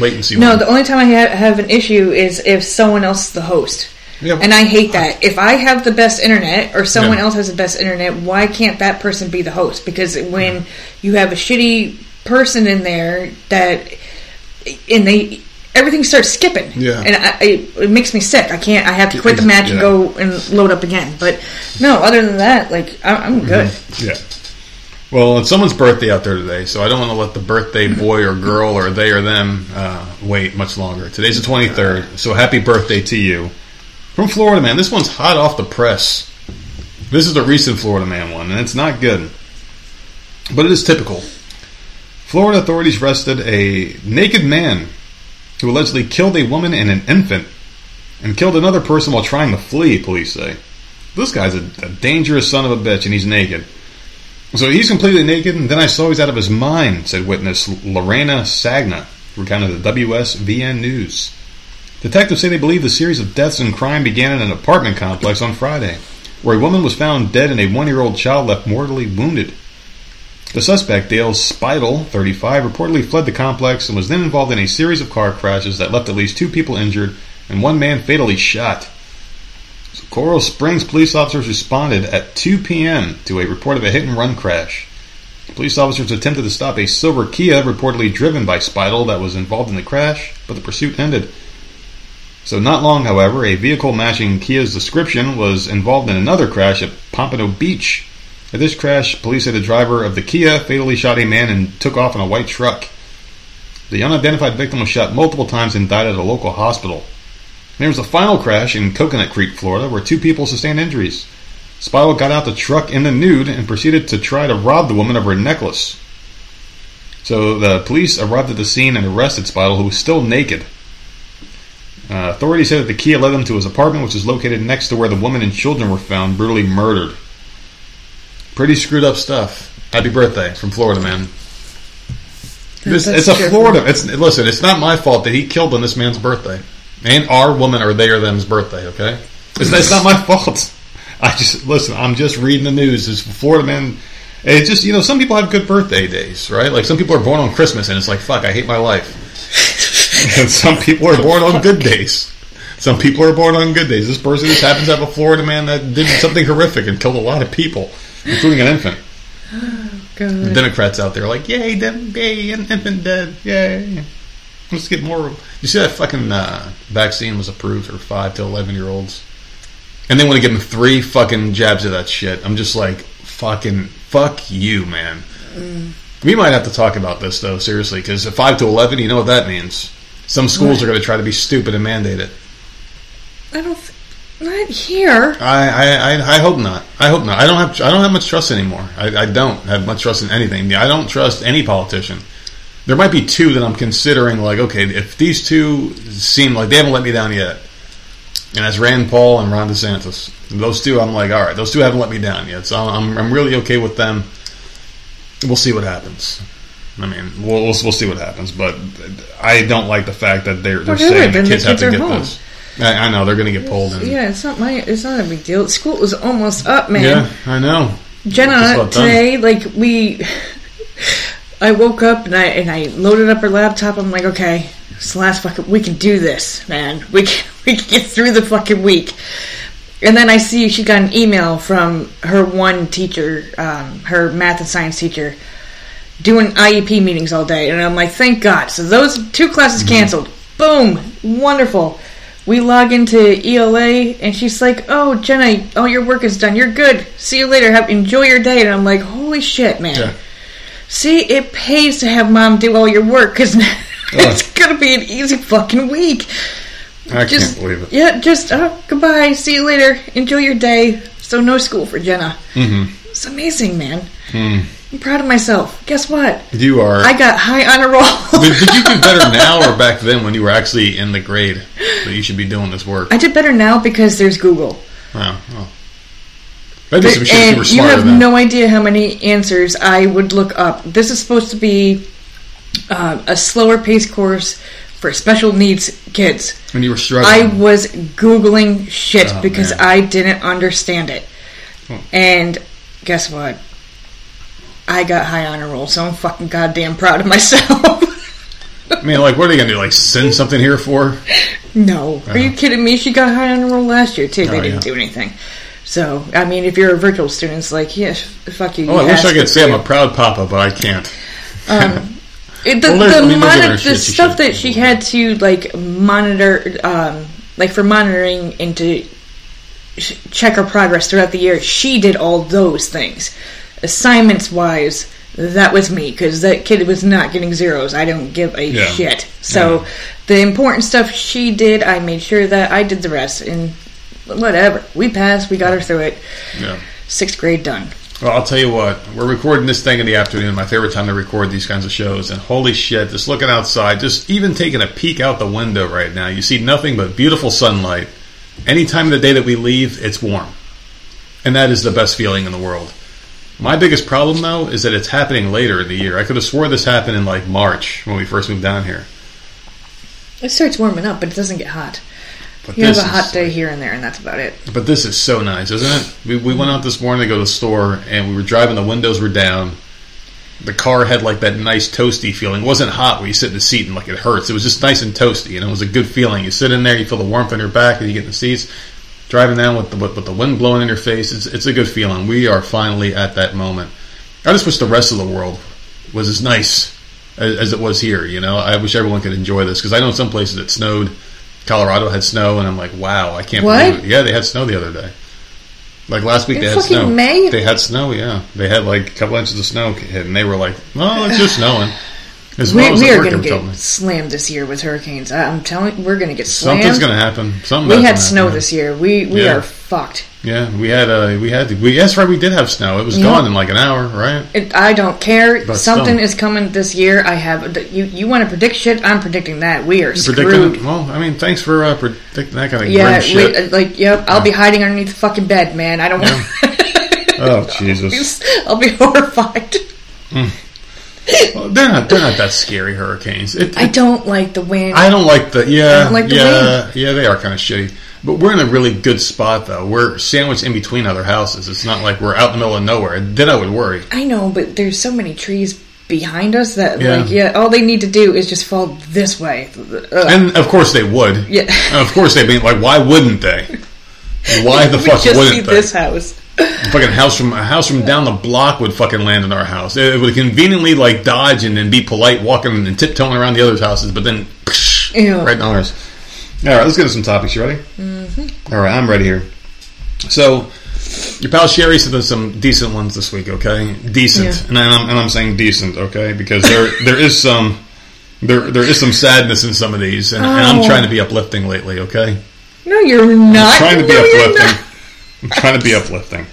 latency one. No, the only time I have an issue is if someone else is the host. Yeah. And I hate that. If I have the best internet or someone else has the best internet, why can't that person be the host? Because when you have a shitty person in there everything starts skipping. Yeah. And it makes me sick. I can't. I have to quit the match and go and load up again. But no, other than that, like I'm good. Mm-hmm. Yeah. Well, it's someone's birthday out there today, so I don't want to let the birthday boy or girl or they or them wait much longer. Today's the 23rd, so happy birthday to you. From Florida Man. This one's hot off the press. This is the recent Florida Man one, and it's not good. But it is typical. Florida authorities arrested a naked man who allegedly killed a woman and an infant and killed another person while trying to flee, police say. This guy's a dangerous son of a bitch, and he's naked. So he's completely naked, and then I saw he's out of his mind, said witness Lorena Sagna, recounted to the WSVN News. Detectives say they believe the series of deaths and crime began in an apartment complex on Friday, where a woman was found dead and a 1-year-old child left mortally wounded. The suspect, Dale Spidle, 35, reportedly fled the complex and was then involved in a series of car crashes that left at least 2 people injured and 1 man fatally shot. So Coral Springs police officers responded at 2 p.m. to a report of a hit-and-run crash. Police officers attempted to stop a silver Kia reportedly driven by Spidle that was involved in the crash, but the pursuit ended. So not long, however, a vehicle matching Kia's description was involved in another crash at Pompano Beach. At this crash, police say the driver of the Kia fatally shot a man and took off in a white truck. The unidentified victim was shot multiple times and died at a local hospital. And there was a final crash in Coconut Creek, Florida, where 2 people sustained injuries. Spidle got out the truck in the nude and proceeded to try to rob the woman of her necklace. So the police arrived at the scene and arrested Spidle, who was still naked. Authorities said that the Kia led them to his apartment, which is located next to where the woman and children were found brutally murdered. Pretty screwed up stuff. Happy birthday from Florida, man. It's a Florida. Listen, it's not my fault that he killed on this man's birthday, and our woman or they or them's birthday. Okay, it's not my fault. I'm just reading the news. It's Florida man. It's just some people have good birthday days, right? Like some people are born on Christmas, and it's like fuck, I hate my life. And some people are born on good days. Some people are born on good days. This person just happens to have a Florida man that did something horrific and killed a lot of people, including an infant. Oh, God. The Democrats out there are like, yay, an infant dead. Yay. Let's get more. You see that fucking vaccine was approved for 5 to 11-year-olds? And they want to give them 3 fucking jabs of that shit. I'm just like, fuck you, man. We might have to talk about this, though, seriously, because 5 to 11, you know what that means. Some schools are going to try to be stupid and mandate it. Not here. I hope not. I don't have much trust anymore. I don't have much trust in anything. I don't trust any politician. There might be 2 that I'm considering. Like, okay, if these 2 seem like they haven't let me down yet, and that's Rand Paul and Ron DeSantis. Those 2, I'm like, all right, those 2 haven't let me down yet, so I'm really okay with them. We'll see what happens. I mean, we'll see what happens, but I don't like the fact that they're saying the kids have to get home. This. I know they're going to get pulled in. Yeah, it's not a big deal. School was almost up, man. Yeah, I know. Jenna today, I woke up and I loaded up her laptop. I'm like, okay, it's the last fucking. We can do this, man. We can get through the fucking week. And then I see she got an email from her one teacher, her math and science teacher. Doing IEP meetings all day. And I'm like, thank God. So those 2 classes canceled. Boom. Wonderful. We log into ELA, and she's like, oh, Jenna, all your work is done. You're good. See you later. Enjoy your day. And I'm like, holy shit, man. Yeah. See, it pays to have mom do all your work, because it's going to be an easy fucking week. I can't believe it. Yeah, goodbye. See you later. Enjoy your day. So no school for Jenna. It's amazing, man. I'm proud of myself. Guess what? You are. I got high honor roll. Did you do better now or back then when you were actually in the grade that you should be doing this work? I did better now because there's Google. Wow. Oh. Maybe some shit you were smarter than. You have no idea how many answers I would look up. This is supposed to be a slower pace course for special needs kids. And you were struggling. I was Googling shit because I didn't understand it. Oh. And guess what? I got high honor roll, so I'm fucking goddamn proud of myself. I mean, like, what are they going to do? Like, send something here for? No. Are you kidding me? She got high honor roll last year, too. They didn't do anything. So, I mean, if you're a virtual student, it's like, yeah, fuck you. Oh, I wish I could say I'm a proud papa, but I can't. The stuff that she had to, like, monitor, like, for monitoring and to check her progress throughout the year, she did all those things. Assignments-wise, that was me, because that kid was not getting zeros. I don't give a shit. So, the important stuff she did, I made sure that I did the rest. And whatever. We passed. We got her through it. Yeah. 6th grade done. Well, I'll tell you what. We're recording this thing in the afternoon, my favorite time to record these kinds of shows. And holy shit, just looking outside, just even taking a peek out the window right now, you see nothing but beautiful sunlight. Any time of the day that we leave, it's warm. And that is the best feeling in the world. My biggest problem, though, is that it's happening later in the year. I could have swore this happened in, like, March when we first moved down here. It starts warming up, but it doesn't get hot. But you have a hot day here and there, and that's about it. But this is so nice, isn't it? We went out this morning to go to the store, and we were driving. The windows were down. The car had, like, that nice toasty feeling. It wasn't hot where you sit in the seat and, like, it hurts. It was just nice and toasty, and it was a good feeling. You sit in there, you feel the warmth on your back, and you get in the seats. Driving down with the wind blowing in your face, it's a good feeling. We are finally at that moment. I just wish the rest of the world was as nice as it was here, you know? I wish everyone could enjoy this, because I know in some places it snowed. Colorado had snow, and I'm like, wow, I can't believe it. Yeah, they had snow the other day. Like, last week they had snow. May? They had snow, yeah. They had, like, a couple inches of snow, and they were like, oh, it's just snowing. We are going to get slammed this year with hurricanes. I'm telling you, we're going to get slammed. Something's going to happen. We had snow this year. We are fucked. Yeah, we had yes, right, we did have snow. It was gone in like an hour, right? I don't care. But something is coming this year. I have you want to predict shit? I'm predicting that. We are screwed. Well, I mean, thanks for predicting that kind of grim shit. I'll be hiding underneath the fucking bed, man. I don't want Oh, Jesus. I'll be horrified. Well, they're not that scary hurricanes. I don't like the wind. I don't like the wind. Yeah, they are kind of shitty. But we're in a really good spot, though. We're sandwiched in between other houses. It's not like we're out in the middle of nowhere. Then I would worry. I know, but there's so many trees behind us that, all they need to do is just fall this way. And, of course, they would. Yeah. And of course, they'd be like, why wouldn't they? Why the fuck wouldn't they? This house. A fucking house from down the block would fucking land in our house. It would conveniently, like, dodge and then be polite, walking and tiptoeing around the other houses, but then, right in ours. All right, let's get into some topics. You ready? Mm-hmm. All right, I'm ready here. So, your pal Sherry sent us some decent ones this week, okay? Decent, and I'm saying decent, okay? Because there is some sadness in some of these, and I'm trying to be uplifting lately, okay? No, you're not. I'm trying to be uplifting.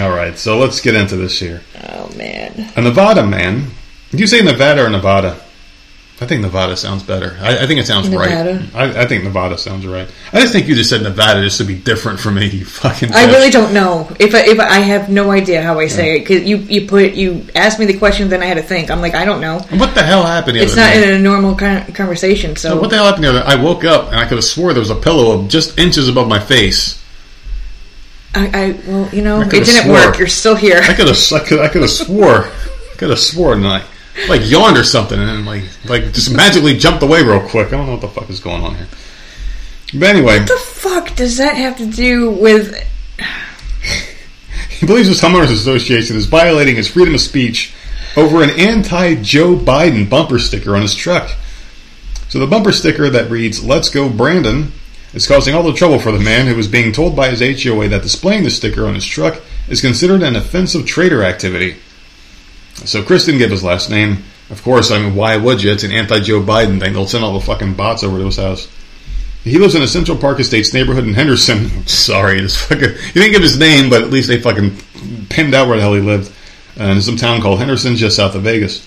All right, so let's get into this here. Oh man, a Nevada man. Do you say Nevada or Nevada? I think Nevada sounds better. I think it sounds Nevada. Right. I think Nevada sounds right. I just think you just said Nevada just to be different from me. You fucking. I really don't know if I have no idea how I say it because you asked me the question, then I had to think. I'm like, I don't know. And what the hell happened? It's not in a normal conversation. So what the hell happened? I woke up and I could have swore there was a pillow of just inches above my face. It didn't work. You're still here. I could have swore and I like yawned or something and then like just magically jumped away real quick. I don't know what the fuck is going on here. But anyway, what the fuck does that have to do with? He believes his homeowners association is violating his freedom of speech over an anti-Joe Biden bumper sticker on his truck. So the bumper sticker that reads "Let's go, Brandon." It's causing all the trouble for the man who was being told by his HOA that displaying the sticker on his truck is considered an offensive trader activity. So Chris didn't give his last name. Of course, I mean, why would you? It's an anti-Joe Biden thing. They'll send all the fucking bots over to his house. He lives in a Central Park Estates neighborhood in Henderson. Sorry, this fucker. He didn't give his name, but at least they fucking pinned out where the hell he lived. in some town called Henderson, just south of Vegas.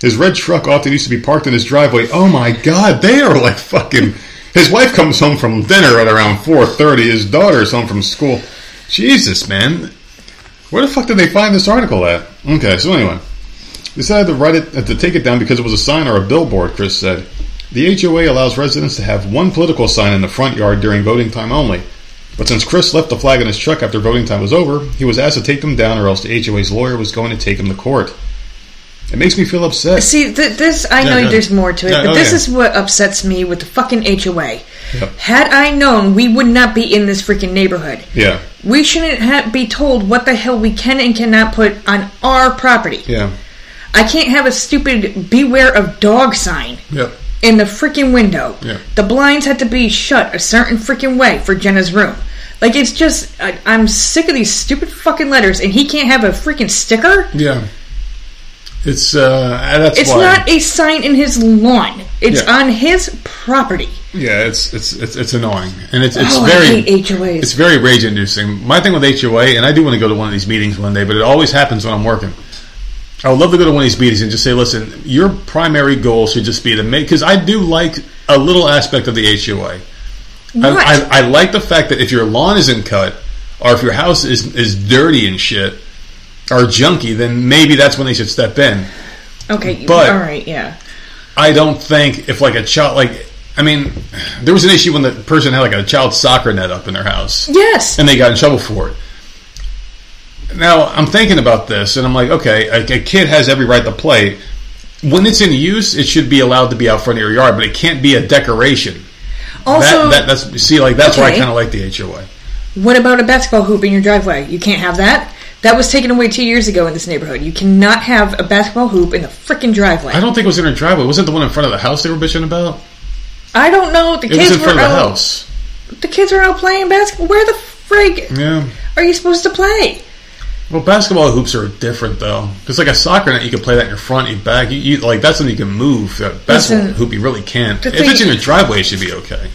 His red truck often used to be parked in his driveway. Oh my God, they are like fucking... His wife comes home from dinner at around 4:30. His daughter's home from school. Jesus, man. Where the fuck did they find this article at? Okay, so anyway. Decided to write it, to take it down because it was a sign or a billboard, Chris said. The HOA allows residents to have one political sign in the front yard during voting time only. But since Chris left the flag in his truck after voting time was over, he was asked to take them down or else the HOA's lawyer was going to take him to court. It makes me feel upset. See, this, I know there's more to it, but this is what upsets me with the fucking HOA. Yep. Had I known, we would not be in this freaking neighborhood. Yeah. We shouldn't be told what the hell we can and cannot put on our property. Yeah. I can't have a stupid beware of dog sign. Yep. In the freaking window. Yeah. The blinds had to be shut a certain freaking way for Jenna's room. Like, it's just, I'm sick of these stupid fucking letters, and he can't have a freaking sticker? Yeah. It's It's not a sign in his lawn. It's on his property. Yeah, it's annoying, and it's very, I hate HOAs. It's very rage inducing. My thing with HOA, and I do want to go to one of these meetings one day, but it always happens when I'm working. I would love to go to one of these meetings and just say, listen, your primary goal should just be to make, because I do like a little aspect of the HOA. I like the fact that if your lawn isn't cut or if your house is dirty and shit, are junky, then maybe that's when they should step in. Okay, but all right, yeah. I don't think if like a child, like, I mean, there was an issue when the person had like a child soccer net up in their house. Yes, and they got in trouble for it. Now I'm thinking about this, and I'm like, okay, a kid has every right to play. When it's in use, it should be allowed to be out front of your yard, but it can't be a decoration. Also, that's see, like that's why I kind of like the HOA. What about a basketball hoop in your driveway? You can't have that. That was taken away 2 years ago in this neighborhood. You cannot have a basketball hoop in the frickin' driveway. I don't think it was in her driveway. Wasn't the one in front of the house they were bitching about? I don't know. The kids were out. It was in front of the house. The kids were out playing basketball. Where the frig are you supposed to play? Well, basketball hoops are different, though. It's like a soccer net. You can play that in your front, your back. You like that's when you can move. Basketball hoop, you really can't. If it's in your driveway, it should be okay.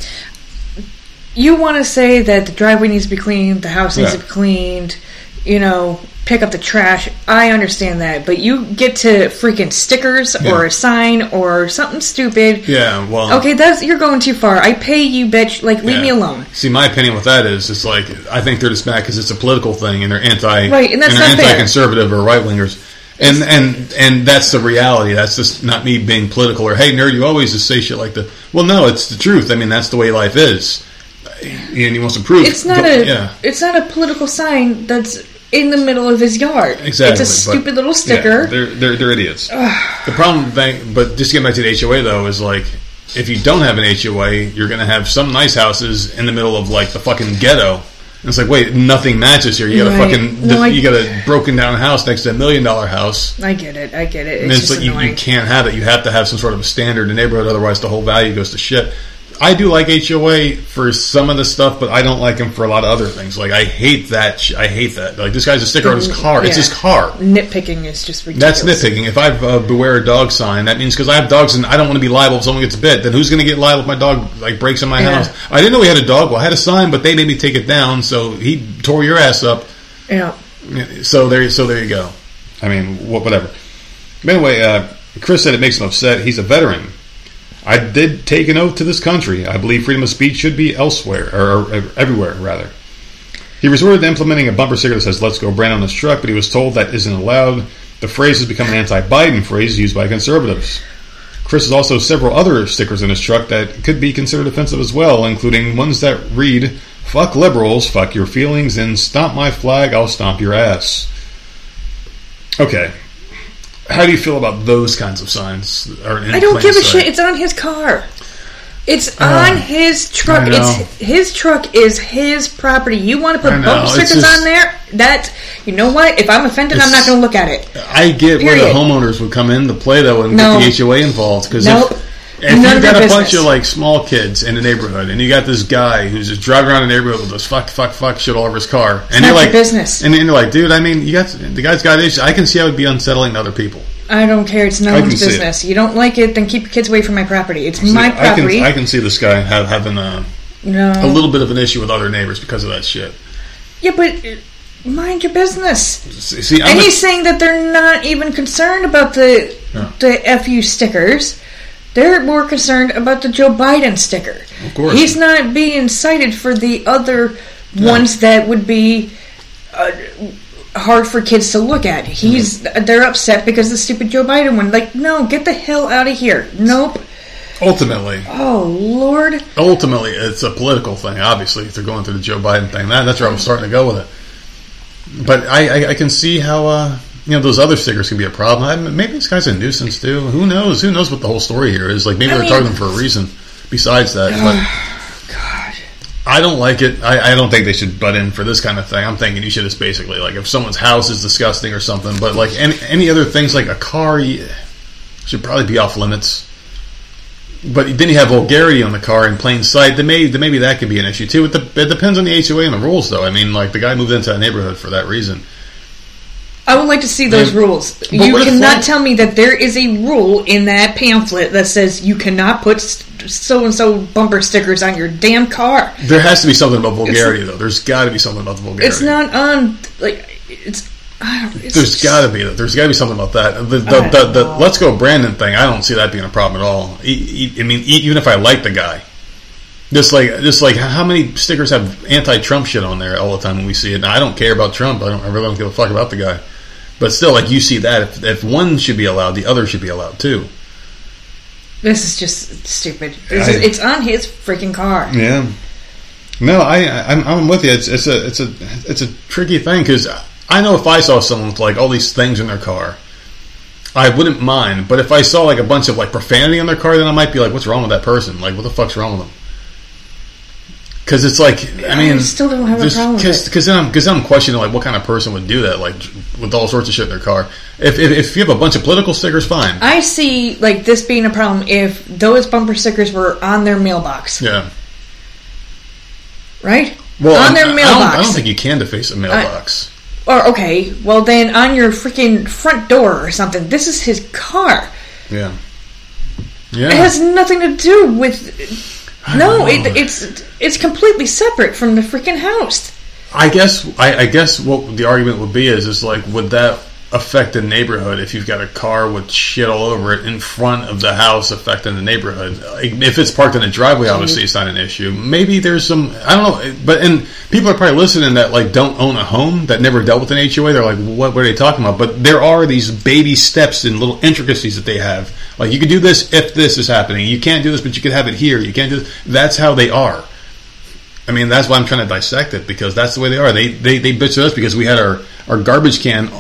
You want to say that the driveway needs to be cleaned, the house needs to be cleaned... You know, pick up the trash. I understand that, but you get to freaking stickers or a sign or something stupid. Yeah, well, okay, that's you're going too far. I pay you, bitch. Like, leave me alone. See, my opinion with that is, it's like I think they're just mad because it's a political thing and they're anti-conservative or right wingers, and that's the reality. That's just not me being political or hey nerd, you always just say shit like that. Well, no, it's the truth. I mean, that's the way life is. And he wants to prove it's not a political sign that's in the middle of his yard. Exactly, it's a stupid little sticker. Yeah, they're idiots. The problem, but just getting back to the HOA though, is like if you don't have an HOA, you're going to have some nice houses in the middle of like the fucking ghetto. And it's like, wait, nothing matches here. You got a fucking you got a broken down house next to $1 million house. I get it. And it's like you can't have it. You have to have some sort of a standard in the neighborhood, otherwise the whole value goes to shit. I do like HOA for some of the stuff, but I don't like him for a lot of other things. Like, I hate that. Like, this guy's a sticker on his car. Yeah. It's his car. Nitpicking is just ridiculous. That's nitpicking. If I have a beware a dog sign, that means because I have dogs and I don't want to be liable if someone gets bit. Then who's going to get liable if my dog, like, breaks in my house? I didn't know we had a dog. Well, I had a sign, but they made me take it down, so he tore your ass up. Yeah. So there you go. I mean, whatever. But anyway, Chris said it makes him upset. He's a veteran. I did take an oath to this country. I believe freedom of speech should be elsewhere, or everywhere, rather. He resorted to implementing a bumper sticker that says, let's go brand on his truck, but he was told that isn't allowed. The phrase has become an anti-Biden phrase used by conservatives. Chris has also several other stickers in his truck that could be considered offensive as well, including ones that read, fuck liberals, fuck your feelings, and stomp my flag, I'll stomp your ass. Okay. How do you feel about those kinds of signs? I don't give a shit. It's on his car. It's on his truck. It's his truck is his property. You want to put bumper stickers on there? That you know what? If I'm offended, I'm not going to look at it. I get where the homeowners would come in to play though and get the HOA involved because if you've got a bunch of like small kids in the neighborhood and you got this guy who's just driving around the neighborhood with this fuck shit all over his car, and you're like, business, and you're like, dude, I mean, you got the guy's got issues. I can see how it would be unsettling to other people. I don't care. It's no one's business. You don't like it, then keep your kids away from my property. It's my property. I can see this guy having a little bit of an issue with other neighbors because of that shit. Yeah, but Mind your business. See, and he's saying that they're not even concerned about the FU stickers. They're more concerned about the Joe Biden sticker. Of course. He's not being cited for the other ones that would be hard for kids to look at. They're upset because the stupid Joe Biden one. Like, no, get the hell out of here. Nope. Ultimately. Oh, Lord. Ultimately, it's a political thing, obviously, if they're going through the Joe Biden thing. That's where I was starting to go with it. But I can see how... those other stickers can be a problem. Maybe this guy's a nuisance, too. Who knows? Who knows what the whole story here is? Like, maybe they're targeting for a reason besides that. But God. I don't like it. I don't think they should butt in for this kind of thing. I'm thinking you should just basically, like, if someone's house is disgusting or something. But, like, any other things, like a car, should probably be off limits. But then you have vulgarity on the car in plain sight. Then maybe that could be an issue, too. It depends on the HOA and the rules, though. I mean, like, the guy moved into a neighborhood for that reason. I would like to see those rules. You cannot tell me that there is a rule in that pamphlet that says you cannot put so-and-so bumper stickers on your damn car. There has to be something about vulgarity, though. There's got to be something about the vulgarity. It's not on... There's got to be something about that. The Let's Go Brandon thing, I don't see that being a problem at all. I mean, even if I like the guy. Just like how many stickers have anti-Trump shit on there all the time when we see it? Now, I don't care about Trump. I really don't give a fuck about the guy. But still, like, you see that, if one should be allowed, the other should be allowed, too. This is just stupid. It's on his freaking car. Yeah. No, I'm with you. It's a tricky thing, because I know if I saw someone with, like, all these things in their car, I wouldn't mind. But if I saw, like, a bunch of, like, profanity on their car, then I might be like, what's wrong with that person? Like, what the fuck's wrong with them? Because it's like, I mean... I still don't have a problem with it. Because then I'm questioning, like, what kind of person would do that, like, with all sorts of shit in their car. If you have a bunch of political stickers, fine. I see, like, this being a problem if those bumper stickers were on their mailbox. Yeah. Right? Well, on their mailbox. I don't think you can deface a mailbox. Okay. Well, then on your freaking front door or something. This is his car. Yeah. Yeah. It has nothing to do with... No, it's completely separate from the freaking house. I guess what the argument would be is like, would that affect the neighborhood if you've got a car with shit all over it in front of the house affecting the neighborhood? If it's parked in a driveway, obviously it's not an issue. Maybe there's some, I don't know, but and people are probably listening that, like, don't own a home, that never dealt with an HOA. They're like, what are they talking about? But there are these baby steps and little intricacies that they have. Like, you could do this if this is happening. You can't do this, but you could have it here. You can't do this. That's how they are. I mean, that's why I'm trying to dissect it, because that's the way they are. They bitch at us because we had our garbage can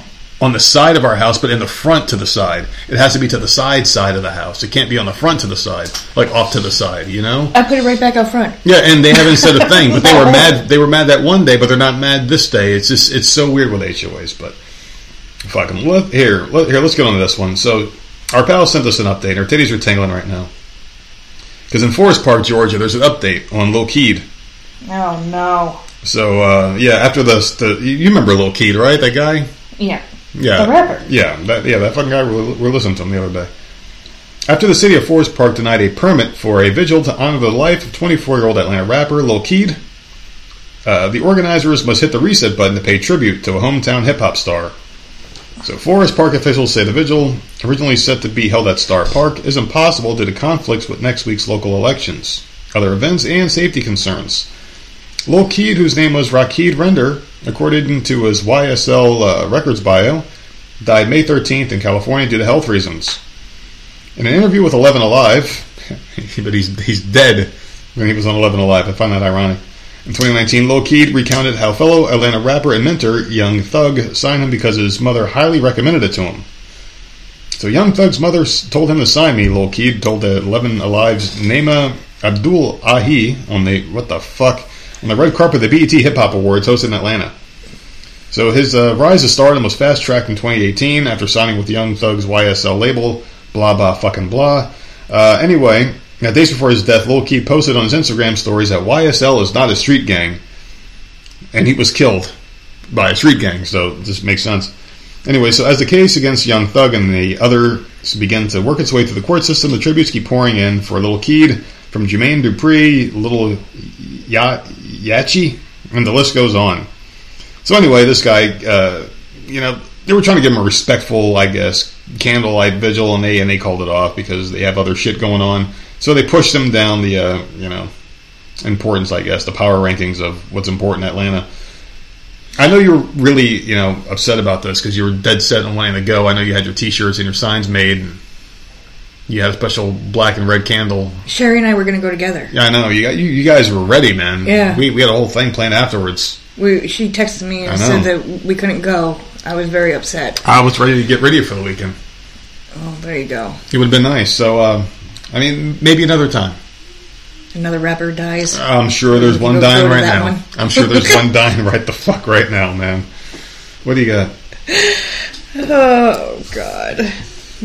on the side of our house, but in the front to the side. It has to be to the side of the house. It can't be on the front to the side, like off to the side, you know? I put it right back out front. Yeah, and they haven't said a thing, but they were mad. They were mad that one day, but they're not mad this day. It's just, it's so weird with HOAs, but fuck them. Let's get on to this one. So our pal sent us an update. Our titties are tingling right now. Because in Forest Park, Georgia, there's an update on Lil' Keed. Oh, no. So, after the you remember Lil' Keed, right? That guy? Yeah. Yeah, the rapper. That fucking guy. We're listening to him the other day. After the city of Forest Park denied a permit for a vigil to honor the life of 24-year-old Atlanta rapper Lil' Keed, the organizers must hit the reset button to pay tribute to a hometown hip-hop star. So Forest Park officials say the vigil, originally set to be held at Star Park, is impossible due to conflicts with next week's local elections, other events, and safety concerns. Lil' Keed, whose name was Rakid Render, according to his YSL Records bio, died May 13th in California due to health reasons. In an interview with 11 Alive, but he's dead when he was on 11 Alive. I find that ironic. In 2019, Lil' Keed recounted how fellow Atlanta rapper and mentor Young Thug signed him because his mother highly recommended it to him. So Young Thug's mother told him to sign me, Lil' Keed told 11 Alive's Naima Abdul Ahi on the on the red carpet of the BET Hip Hop Awards hosted in Atlanta. So his rise to stardom was fast-tracked in 2018 after signing with Young Thug's YSL label, blah, blah, fucking blah. Anyway, days before his death, Lil' Keed posted on his Instagram stories that YSL is not a street gang, and he was killed by a street gang, so this makes sense. Anyway, so as the case against Young Thug and the others began to work its way through the court system, the tributes keep pouring in for Lil' Keed, from Jermaine Dupri, Little Yachi, and the list goes on. So anyway, this guy, they were trying to give him a respectful, I guess, candlelight vigil, and they called it off because they have other shit going on. So they pushed him down the, importance, I guess, the power rankings of what's important in Atlanta. I know you were really, upset about this because you were dead set on wanting to go. I know you had your T-shirts and your signs made, and you had a special black and red candle. Sherry and I were going to go together. Yeah, I know. You guys were ready, man. Yeah. We had a whole thing planned afterwards. She texted me and said that we couldn't go. I was very upset. I was ready to get ready for the weekend. Oh, there you go. It would have been nice. So, maybe another time. Another rapper dies. I'm sure there's one dying right now. I'm sure there's one dying right the fuck right now, man. What do you got? Oh, God.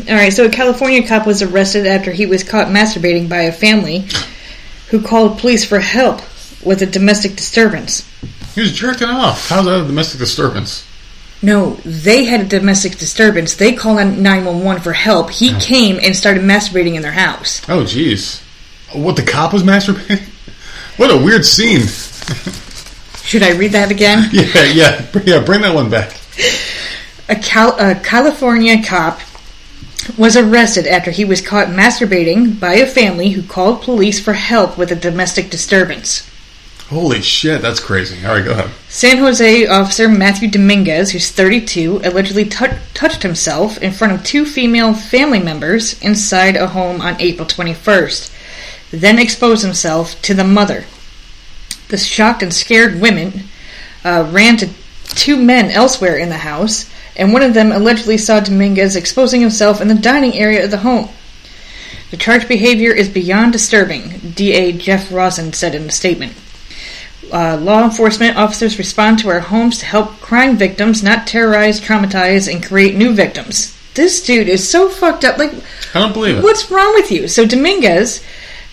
All right, so a California cop was arrested after he was caught masturbating by a family who called police for help with a domestic disturbance. He was jerking off. How's that a domestic disturbance? No, they had a domestic disturbance. They called 911 for help. He came and started masturbating in their house. Oh, jeez. What, the cop was masturbating? What a weird scene. Should I read that again? Yeah, bring that one back. A California cop was arrested after he was caught masturbating by a family who called police for help with a domestic disturbance. Holy shit, that's crazy. All right, go ahead. San Jose officer Matthew Dominguez, who's 32, allegedly touched himself in front of two female family members inside a home on April 21st, then exposed himself to the mother. The shocked and scared women ran to two men elsewhere in the house, and one of them allegedly saw Dominguez exposing himself in the dining area of the home. The charged behavior is beyond disturbing, DA Jeff Rosen said in a statement. Law enforcement officers respond to our homes to help crime victims not terrorize, traumatize, and create new victims. This dude is so fucked up. Like, I don't believe it. What's wrong with you? So Dominguez,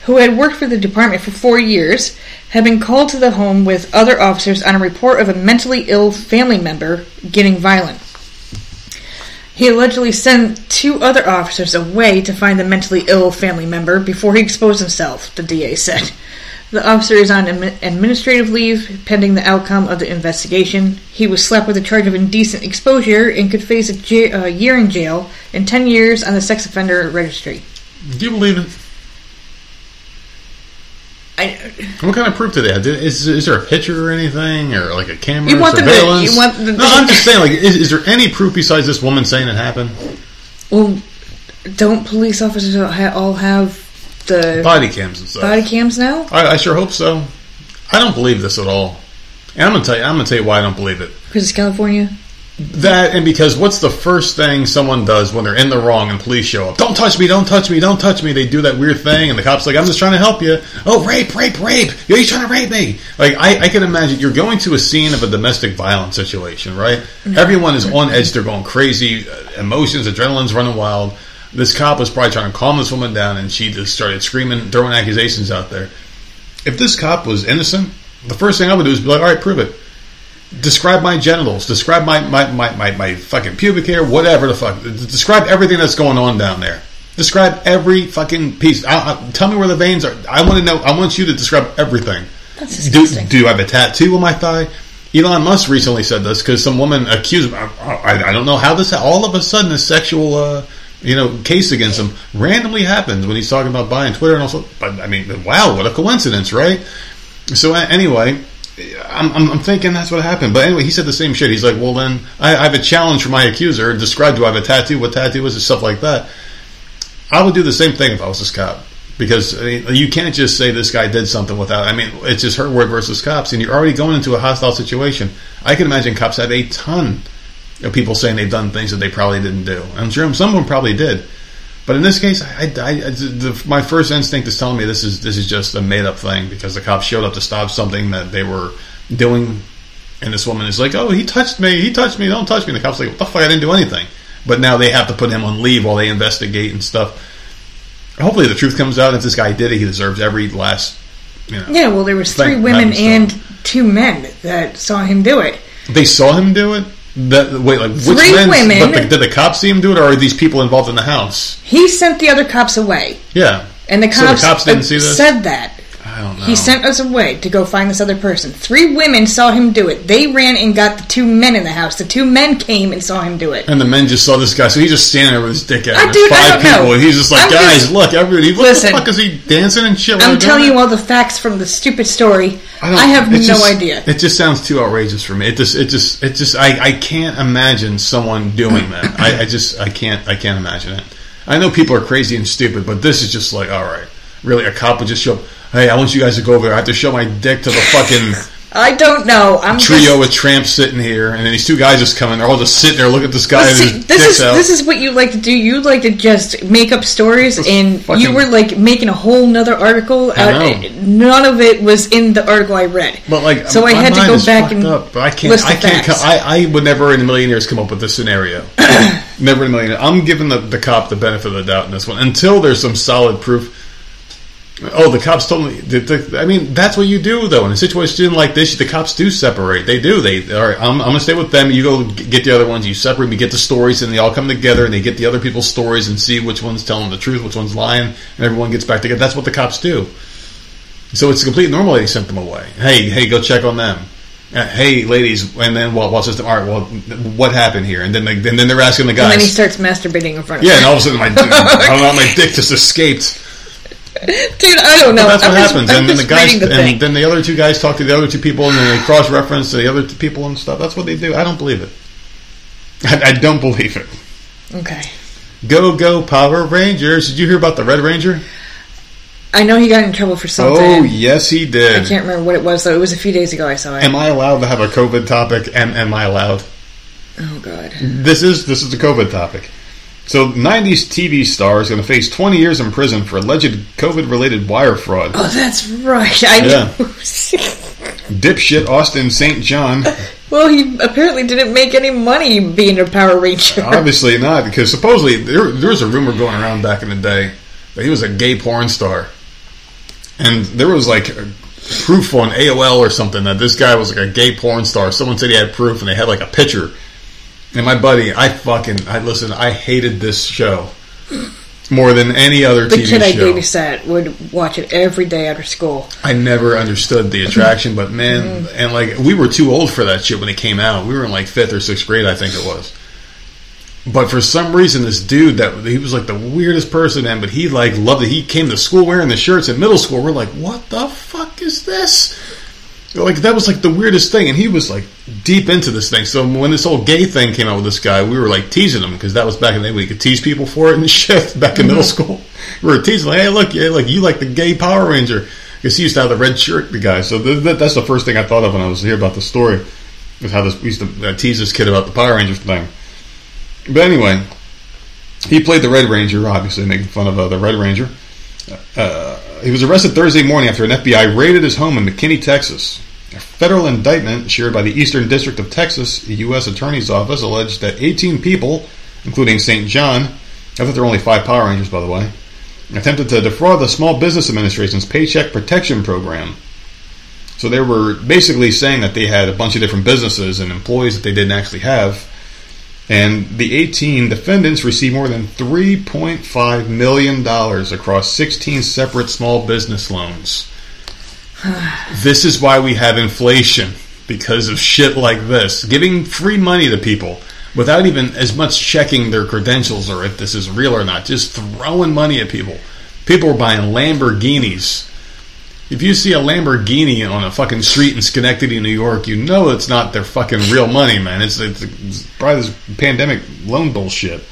who had worked for the department for 4 years, had been called to the home with other officers on a report of a mentally ill family member getting violent. He allegedly sent two other officers away to find the mentally ill family member before he exposed himself, the DA said. The officer is on administrative leave, pending the outcome of the investigation. He was slapped with a charge of indecent exposure and could face a year in jail and 10 years on the sex offender registry. Do you believe it? What kind of proof do they have? Is there a picture or anything? Or like a camera? Surveillance? No, I'm just saying, like, is there any proof besides this woman saying it happened? Well, don't police officers all have the body cams and stuff? Body cams now? I sure hope so. I don't believe this at all, and I'm gonna tell you why I don't believe it. Because it's California. That, and because what's the first thing someone does when they're in the wrong and police show up? Don't touch me! Don't touch me! Don't touch me! They do that weird thing, and the cop's like, "I'm just trying to help you." Oh, rape! You're trying to rape me? Like, I can imagine you're going to a scene of a domestic violence situation, right? No. Everyone is on edge. They're going crazy. Emotions, adrenaline's running wild. This cop was probably trying to calm this woman down, and she just started screaming, throwing accusations out there. If this cop was innocent, the first thing I would do is be like, all right, prove it. Describe my genitals. Describe my fucking pubic hair, whatever the fuck. Describe everything that's going on down there. Describe every fucking piece. Tell me where the veins are. I want to know. I want you to describe everything. That's disgusting. Do I have a tattoo on my thigh? Elon Musk recently said this because some woman accused him. I don't know how this all of a sudden a sexual... case against him randomly happens when he's talking about buying Twitter and also, but I mean, wow, what a coincidence, right? So anyway, I'm thinking that's what happened. But anyway, he said the same shit. He's like, well, then I have a challenge for my accuser. Describe, do I have a tattoo? What tattoo is it? Stuff like that. I would do the same thing if I was this cop, because I mean, you can't just say this guy did something without. I mean, it's just her word versus cops, and you're already going into a hostile situation. I can imagine cops have a ton of people saying they've done things that they probably didn't do. I'm sure some of them probably did, but in this case, my first instinct is telling me this is just a made up thing because the cops showed up to stop something that they were doing, and this woman is like, "Oh, he touched me, don't touch me." And the cops like, "What the fuck? I didn't do anything." But now they have to put him on leave while they investigate and stuff. Hopefully, the truth comes out. If this guy did it, he deserves every last. Yeah, well, there was 3 women and 2 men that saw him do it. They saw him do it. Women. But did the cops see him do it, or are these people involved in the house? He sent the other cops away. Yeah, and the cops didn't see this. Said that. I don't know. He sent us away to go find this other person. 3 women saw him do it. They ran and got the 2 men in the house. The 2 men came and saw him do it. And the men just saw this guy. So he's just standing there with his dick out. Dude, I don't know. And he's just like, guys, look, what the fuck is he dancing and shit? I'm telling you all the facts from the stupid story. I have no idea. It just sounds too outrageous for me. I can't imagine someone doing that. I just can't imagine it. I know people are crazy and stupid, but this is just like, all right. Really, a cop would just show, hey, I want you guys to go over there. I have to show my dick to the fucking... I don't know. I'm just with tramps sitting here, and then these 2 guys just come in. They're all just sitting there looking at this guy and his dick's out. This is what you like to do. You like to just make up stories, you were like making a whole nother article. None of it was in the article I read. But like, so I had to go back and up, I can't, list I can't. Facts. I would never in a million years come up with this scenario. Never in a million years. I'm giving the cop the benefit of the doubt in this one until there's some solid proof. Oh, the cops told me. I mean, that's what you do, though. In a situation like this, the cops do separate. They do. All right, I'm going to stay with them. You go get the other ones. You separate them. You get the stories, and they all come together, and they get the other people's stories and see which one's telling the truth, which one's lying, and everyone gets back together. That's what the cops do. So it's complete normal. They sent them away. Hey, go check on them. Hey, ladies, and then what's this? All right, well, what happened here? And then they're asking the guys. And then he starts masturbating in front of them. Yeah, and all of a sudden, my dick just escaped. Dude, I don't know. But that's what happens. Then the other 2 guys talk to the other 2 people, and then they cross-reference to the other 2 people and stuff. That's what they do. I don't believe it. I don't believe it. Okay. Go, Power Rangers. Did you hear about the Red Ranger? I know he got in trouble for something. Oh, yes, he did. I can't remember what it was, though. It was a few days ago I saw it. Am I allowed to have a COVID topic? Am I allowed? Oh, God. This is the COVID topic. So, 90s TV star is going to face 20 years in prison for alleged COVID-related wire fraud. Oh, that's right. I knew. Dipshit Austin St. John. Well, he apparently didn't make any money being a Power Ranger. Obviously not, because supposedly there was a rumor going around back in the day that he was a gay porn star. And there was like proof on AOL or something that this guy was like a gay porn star. Someone said he had proof, and they had like a picture. And my buddy, I hated this show more than any other TV show. The kid I babysat would watch it every day after school. I never understood the attraction, but man, and like, we were too old for that shit when it came out. We were in like 5th or 6th grade, I think it was. But for some reason, this dude, he was like the weirdest person, but he like loved it. He came to school wearing the shirts in middle school. We're like, what the fuck is this? Like, that was, like, the weirdest thing, and he was, like, deep into this thing. So when this whole gay thing came out with this guy, we were, like, teasing him, because that was back in the day. We could tease people for it and shit back in middle school. We were teasing, like, hey, look, yeah, like, you like the gay Power Ranger. Because he used to have the red shirt, the guy. So that's the first thing I thought of when I was here about the story, was how we used to tease this kid about the Power Rangers thing. But anyway, he played the Red Ranger, obviously, making fun of the Red Ranger. He was arrested Thursday morning after an FBI raided his home in McKinney, Texas. A federal indictment shared by the Eastern District of Texas, the U.S. Attorney's Office, alleged that 18 people, including St. John, I thought there were only 5 Power Rangers, by the way, attempted to defraud the Small Business Administration's Paycheck Protection Program. So they were basically saying that they had a bunch of different businesses and employees that they didn't actually have. And the 18 defendants received more than $3.5 million across 16 separate small business loans. This is why we have inflation, because of shit like this. Giving free money to people without even as much checking their credentials or if this is real or not. Just throwing money at people. People are buying Lamborghinis. If you see a Lamborghini on a fucking street in Schenectady, New York, you know it's not their fucking real money, man. It's probably this pandemic loan bullshit.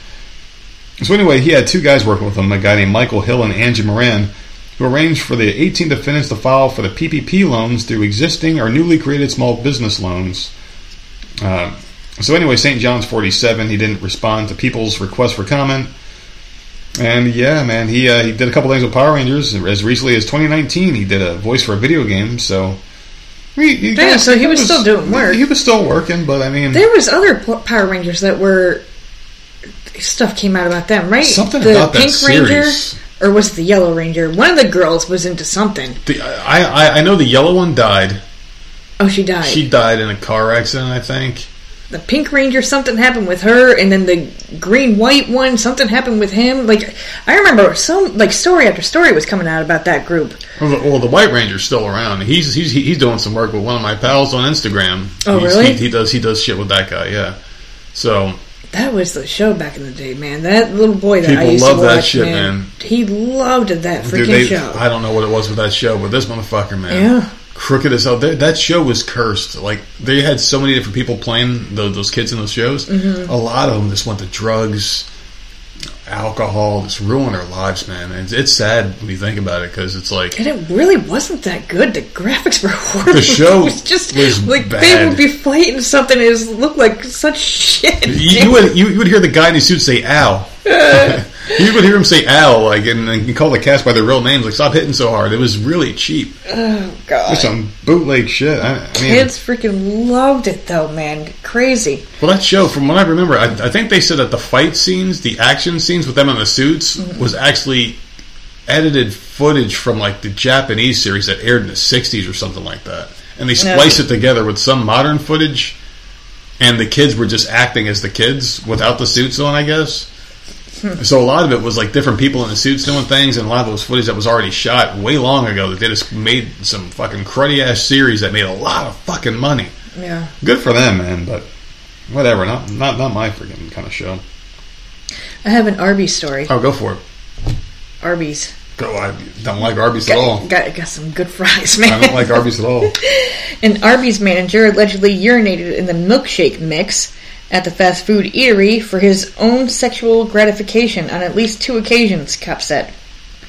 So anyway, he had 2 guys working with him, a guy named Michael Hill and Angie Moran, who arranged for the 18 defendants to file for the PPP loans through existing or newly created small business loans. So anyway, St. John's 47, he didn't respond to people's request for comment. And yeah, man, he did a couple things with Power Rangers. As recently as 2019, he did a voice for a video game, so... So he was still doing work. He was still working, but I mean... There was other Power Rangers that were... Stuff came out about them, right? Something about that series. The Pink Ranger, or was it the Yellow Ranger? One of the girls was into something. I know the yellow one died. Oh, she died. She died in a car accident, I think. the Pink Ranger, something happened with her, and then the green-white one, something happened with him. Like, I remember story after story was coming out about that group. Well, the White Ranger's still around. He's doing some work with one of my pals on Instagram. Oh, really? He does shit with that guy, yeah. So that was the show back in the day, man. That little boy that I used to watch, that shit, man. He loved that freaking show. I don't know what it was with that show, but this motherfucker, man. Yeah. Crooked as hell. That show was cursed. Like, they had so many different people playing those kids in those shows. Mm-hmm. A lot of them just went to drugs, alcohol, just ruined their lives, man. And it's sad when you think about it, because it's like, and it really wasn't that good. The graphics were horrible. The show was just like bad. They would be fighting something and it looked like such shit. You would hear the guy in his suit say "ow." You would hear him say "ow," like, and call the cast by their real names. Like, stop hitting so hard. It was really cheap. Oh god, just some bootleg shit. Kids freaking loved it though, man. Crazy. Well, that show, from what I remember, I think they said that the fight scenes, the action scenes with them in the suits, was actually edited footage from like the Japanese series that aired in the '60s or something like that, and they spliced it together with some modern footage, and the kids were just acting as the kids without the suits on, I guess. So a lot of it was like different people in the suits doing things, and a lot of it was footage that was already shot way long ago that they just made some fucking cruddy ass series that made a lot of fucking money. Yeah. Good for them, man, but whatever, not my freaking kind of show. I have an Arby's story. Oh, go for it. Arby's. I don't like Arby's at all. Got some good fries, man. I don't like Arby's at all. An Arby's manager allegedly urinated in the milkshake mix at the fast food eatery for his own sexual gratification on at least 2 occasions, cops said.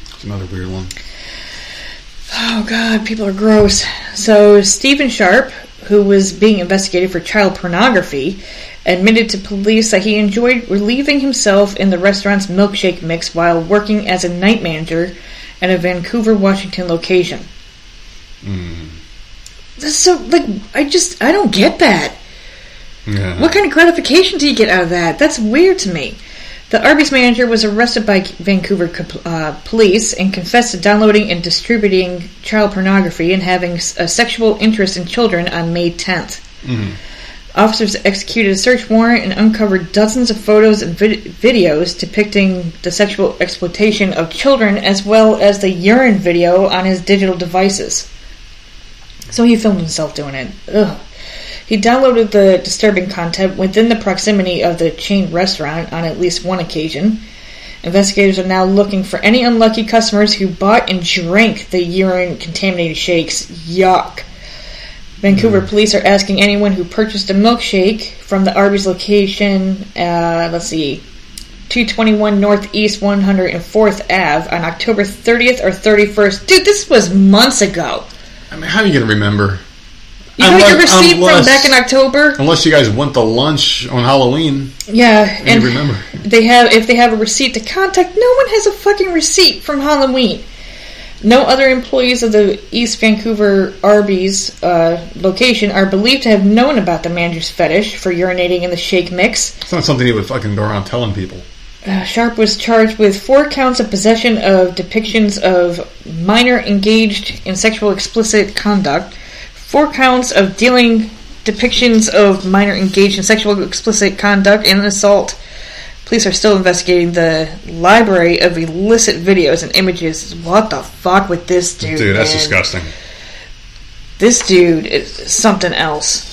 It's another weird one. Oh, God, people are gross. So, Stephen Sharp, who was being investigated for child pornography, admitted to police that he enjoyed relieving himself in the restaurant's milkshake mix while working as a night manager at a Vancouver, Washington location. Mm. So, like, I don't get that. Yeah. What kind of gratification do you get out of that? That's weird to me. The Arby's manager was arrested by Vancouver police and confessed to downloading and distributing child pornography and having a sexual interest in children on May 10th. Mm-hmm. Officers executed a search warrant and uncovered dozens of photos and videos depicting the sexual exploitation of children, as well as the urine video on his digital devices. So he filmed himself doing it. Ugh. He downloaded the disturbing content within the proximity of the chain restaurant on at least one occasion. Investigators are now looking for any unlucky customers who bought and drank the urine-contaminated shakes. Yuck. Vancouver police are asking anyone who purchased a milkshake from the Arby's location, 221 Northeast 104th Ave on October 30th or 31st. Dude, this was months ago. I mean, how are you going to remember? You got your receipt from back in October? Unless you guys went to lunch on Halloween. Yeah. And remember. If they have a receipt to contact, no one has a fucking receipt from Halloween. No other employees of the East Vancouver Arby's location are believed to have known about the manager's fetish for urinating in the shake mix. It's not something he would fucking go around telling people. Sharp was charged with 4 counts of possession of depictions of minor engaged in sexual explicit conduct, 4 counts of dealing depictions of minor engaged in sexual explicit conduct and assault. Police are still investigating the library of illicit videos and images. What the fuck with this dude? Dude, that's disgusting. This dude is something else.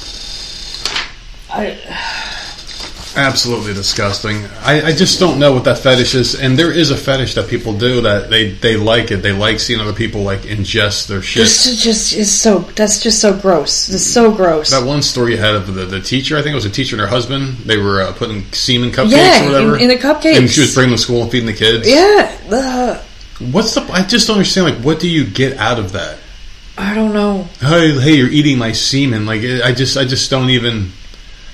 Absolutely disgusting. I just don't know what that fetish is. And there is a fetish that people do that they like it. They like seeing other people like ingest their shit. That's just so gross. It's so gross. That one story you had of the teacher, I think it was a teacher and her husband. They were putting semen cupcakes or whatever. In the cupcakes. And she was bringing them to school and feeding the kids. Yeah. I just don't understand. Like, what do you get out of that? I don't know. Hey, you're eating my semen. Like, I just don't even.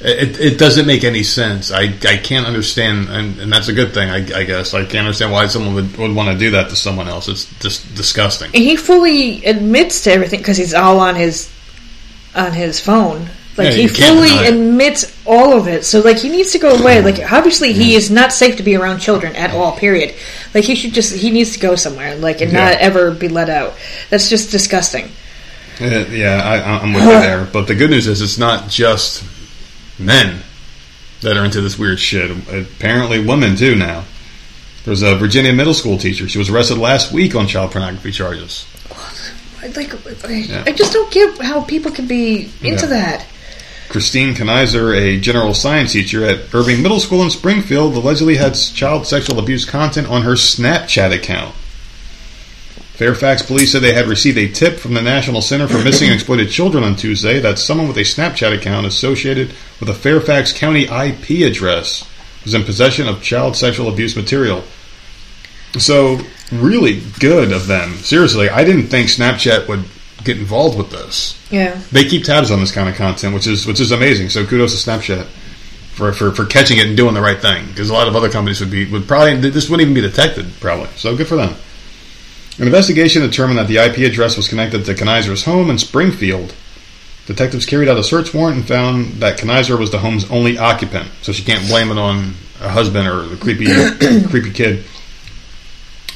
It doesn't make any sense. I can't understand, and that's a good thing, I guess. I can't understand why someone would want to do that to someone else. It's just disgusting. And he fully admits to everything because he's all on his phone. Like, he fully admits all of it. So, like, he needs to go away. Like, obviously, he is not safe to be around children at all, period. Like, he needs to go somewhere, like, and not ever be let out. That's just disgusting. I'm with you there. But the good news is it's not just men that are into this weird shit. Apparently women, too, now. There's a Virginia middle school teacher. She was arrested last week on child pornography charges. I just don't get how people can be into that. Christine Kenizer, a general science teacher at Irving Middle School in Springfield, allegedly had child sexual abuse content on her Snapchat account. Fairfax police said they had received a tip from the National Center for Missing and Exploited Children on Tuesday that someone with a Snapchat account associated with a Fairfax County IP address was in possession of child sexual abuse material. So, really good of them. Seriously, I didn't think Snapchat would get involved with this. Yeah. They keep tabs on this kind of content, which is amazing. So kudos to Snapchat for catching it and doing the right thing, because a lot of other companies would probably even be detected, probably. So good for them. An investigation determined that the IP address was connected to Kenizer's home in Springfield. Detectives carried out a search warrant and found that Kenizer was the home's only occupant, so she can't blame it on her husband or the creepy kid.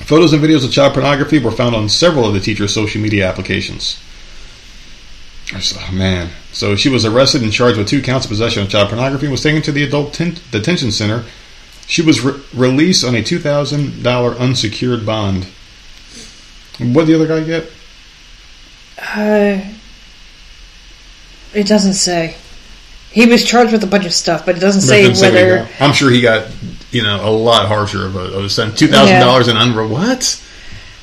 Photos and videos of child pornography were found on several of the teacher's social media applications. Oh, man. So she was arrested and charged with 2 counts of possession of child pornography and was taken to the adult detention center. She was released on a $2,000 unsecured bond. What did the other guy get? It doesn't say. He was charged with a bunch of stuff, but it doesn't say whether... I'm sure he got... a lot harsher of a sentence. $2,000 and under. What?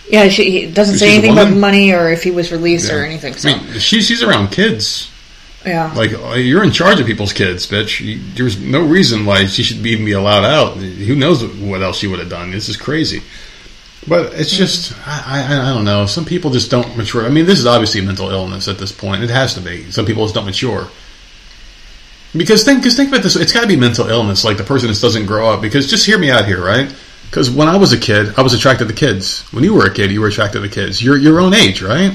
Yeah, he doesn't say anything about money or if he was released or anything. So. I mean, she's around kids. Yeah. Like, you're in charge of people's kids, bitch. There's no reason why she should even be allowed out. Who knows what else she would have done. This is crazy. But it's just, I don't know. Some people just don't mature. I mean, this is obviously a mental illness at this point. It has to be. Some people just don't mature. Because think about this, it's got to be mental illness, like the person just doesn't grow up. Because just hear me out here, right? Because when I was a kid, I was attracted to kids. When you were a kid, you were attracted to kids. You're your own age, right?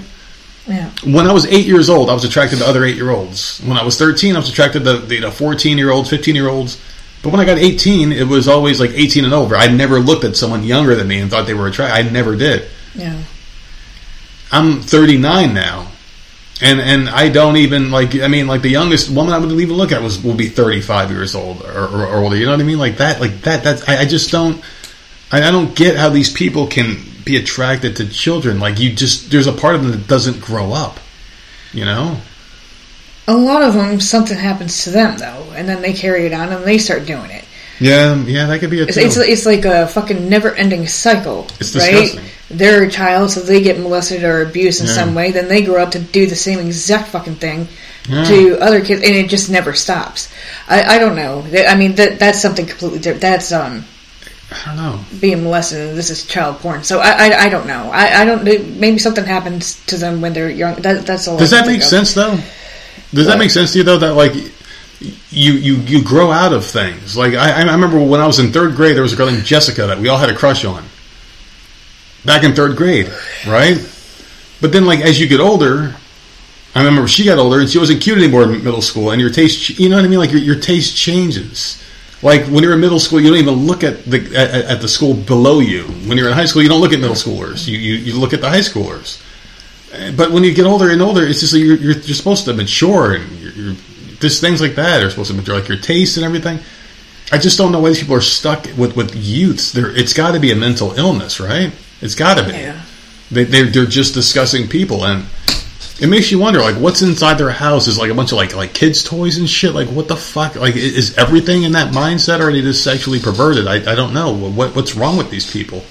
Yeah. When I was 8 years old, I was attracted to other 8-year-olds. When I was 13, I was attracted to 14-year-olds, 15-year-olds. But when I got 18, it was always like 18 and over. I never looked at someone younger than me and thought they were attractive. I never did. Yeah. I'm 39 now. And I don't even, the youngest woman I wouldn't even look at will be 35 years old or older. You know what I mean? That's, I don't get how these people can be attracted to children. There's a part of them that doesn't grow up, you know? A lot of them, something happens to them, though, and then they carry it on and they start doing it. Yeah, that could be a thing. It's like a fucking never-ending cycle, it's disgusting. Right? They're a child, so they get molested or abused in some way. Then they grow up to do the same exact fucking thing to other kids, and it just never stops. I don't know. I mean, that's something completely different. That's I don't know. Being molested, and this is child porn. So I don't know. I don't. Maybe something happens to them when they're young. That's all. Does that make sense, though? Does that make sense to you, though? That You grow out of things. I remember when I was in 3rd grade, there was a girl named Jessica that we all had a crush on. Back in 3rd grade, right? But then, as you get older, I remember she got older and she wasn't cute anymore in middle school. And your taste, you know what I mean? Your taste changes. When you're in middle school, you don't even look at the school below you. When you're in high school, you don't look at middle schoolers. You look at the high schoolers. But when you get older and older, it's just like you're supposed to mature and you're just things like that are supposed to mature, your taste and everything. I just don't know why these people are stuck with youths. It's got to be a mental illness, right? It's got to be. Yeah. They're just disgusting people, and it makes you wonder, what's inside their house is a bunch of kids' toys and shit. What the fuck? Is everything in that mindset, or are they just sexually perverted? I don't know. What's wrong with these people?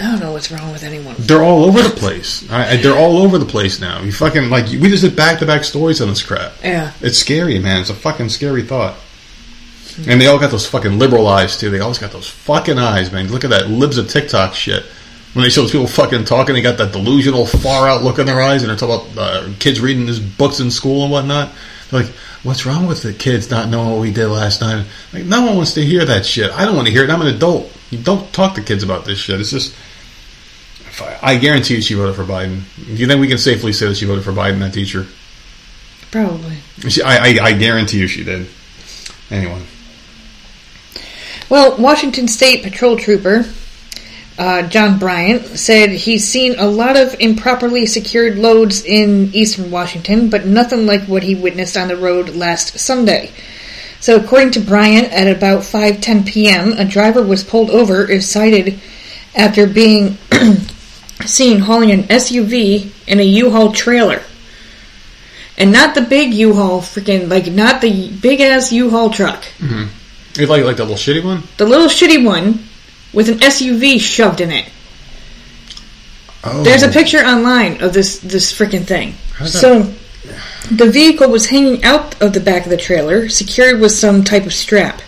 I don't know what's wrong with anyone. They're all over the place. They're all over the place now. You fucking, we just did back-to-back stories on this crap. Yeah. It's scary, man. It's a fucking scary thought. Mm-hmm. And they all got those fucking liberal eyes, too. They always got those fucking eyes, man. Look at that Libs of TikTok shit. When they show those people fucking talking, they got that delusional, far-out look in their eyes, and they're talking about kids reading these books in school and whatnot. They're like, what's wrong with the kids not knowing what we did last night? No one wants to hear that shit. I don't want to hear it. I'm an adult. You don't talk to kids about this shit. It's just... I guarantee you she voted for Biden. Do you think we can safely say that she voted for Biden, that teacher? Probably. I guarantee you she did. Anyway. Well, Washington State Patrol Trooper John Bryant, said he's seen a lot of improperly secured loads in eastern Washington, but nothing like what he witnessed on the road last Sunday. So according to Bryant, at about 5:10 p.m., a driver was pulled over if cited after being seen hauling an SUV and a U-Haul trailer. And not the big U-Haul, freaking, like, not the big-ass U-Haul truck. Mm-hmm. Like the little shitty one? The little shitty one with an SUV shoved in it. Oh. There's a picture online of this freaking thing. So the vehicle was hanging out of the back of the trailer, secured with some type of strap.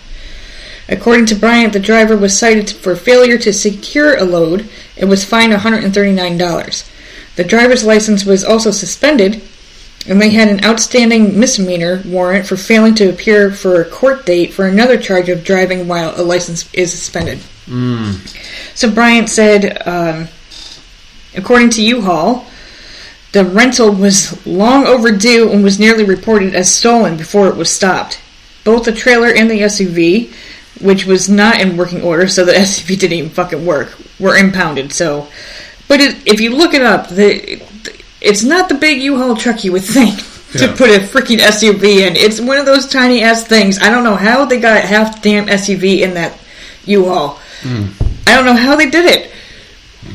According to Bryant, the driver was cited for failure to secure a load and was fined $139. The driver's license was also suspended, and they had an outstanding misdemeanor warrant for failing to appear for a court date for another charge of driving while a license is suspended. Mm. So Bryant said, according to U-Haul, the rental was long overdue and was nearly reported as stolen before it was stopped. Both the trailer and the SUV, which was not in working order, so the SUV didn't even fucking work, were impounded. So, but if you look it up, it's not the big U-Haul truck you would think to put a freaking SUV in. It's one of those tiny ass things. I don't know how they got a half damn SUV in that U-Haul. Mm. I don't know how they did it.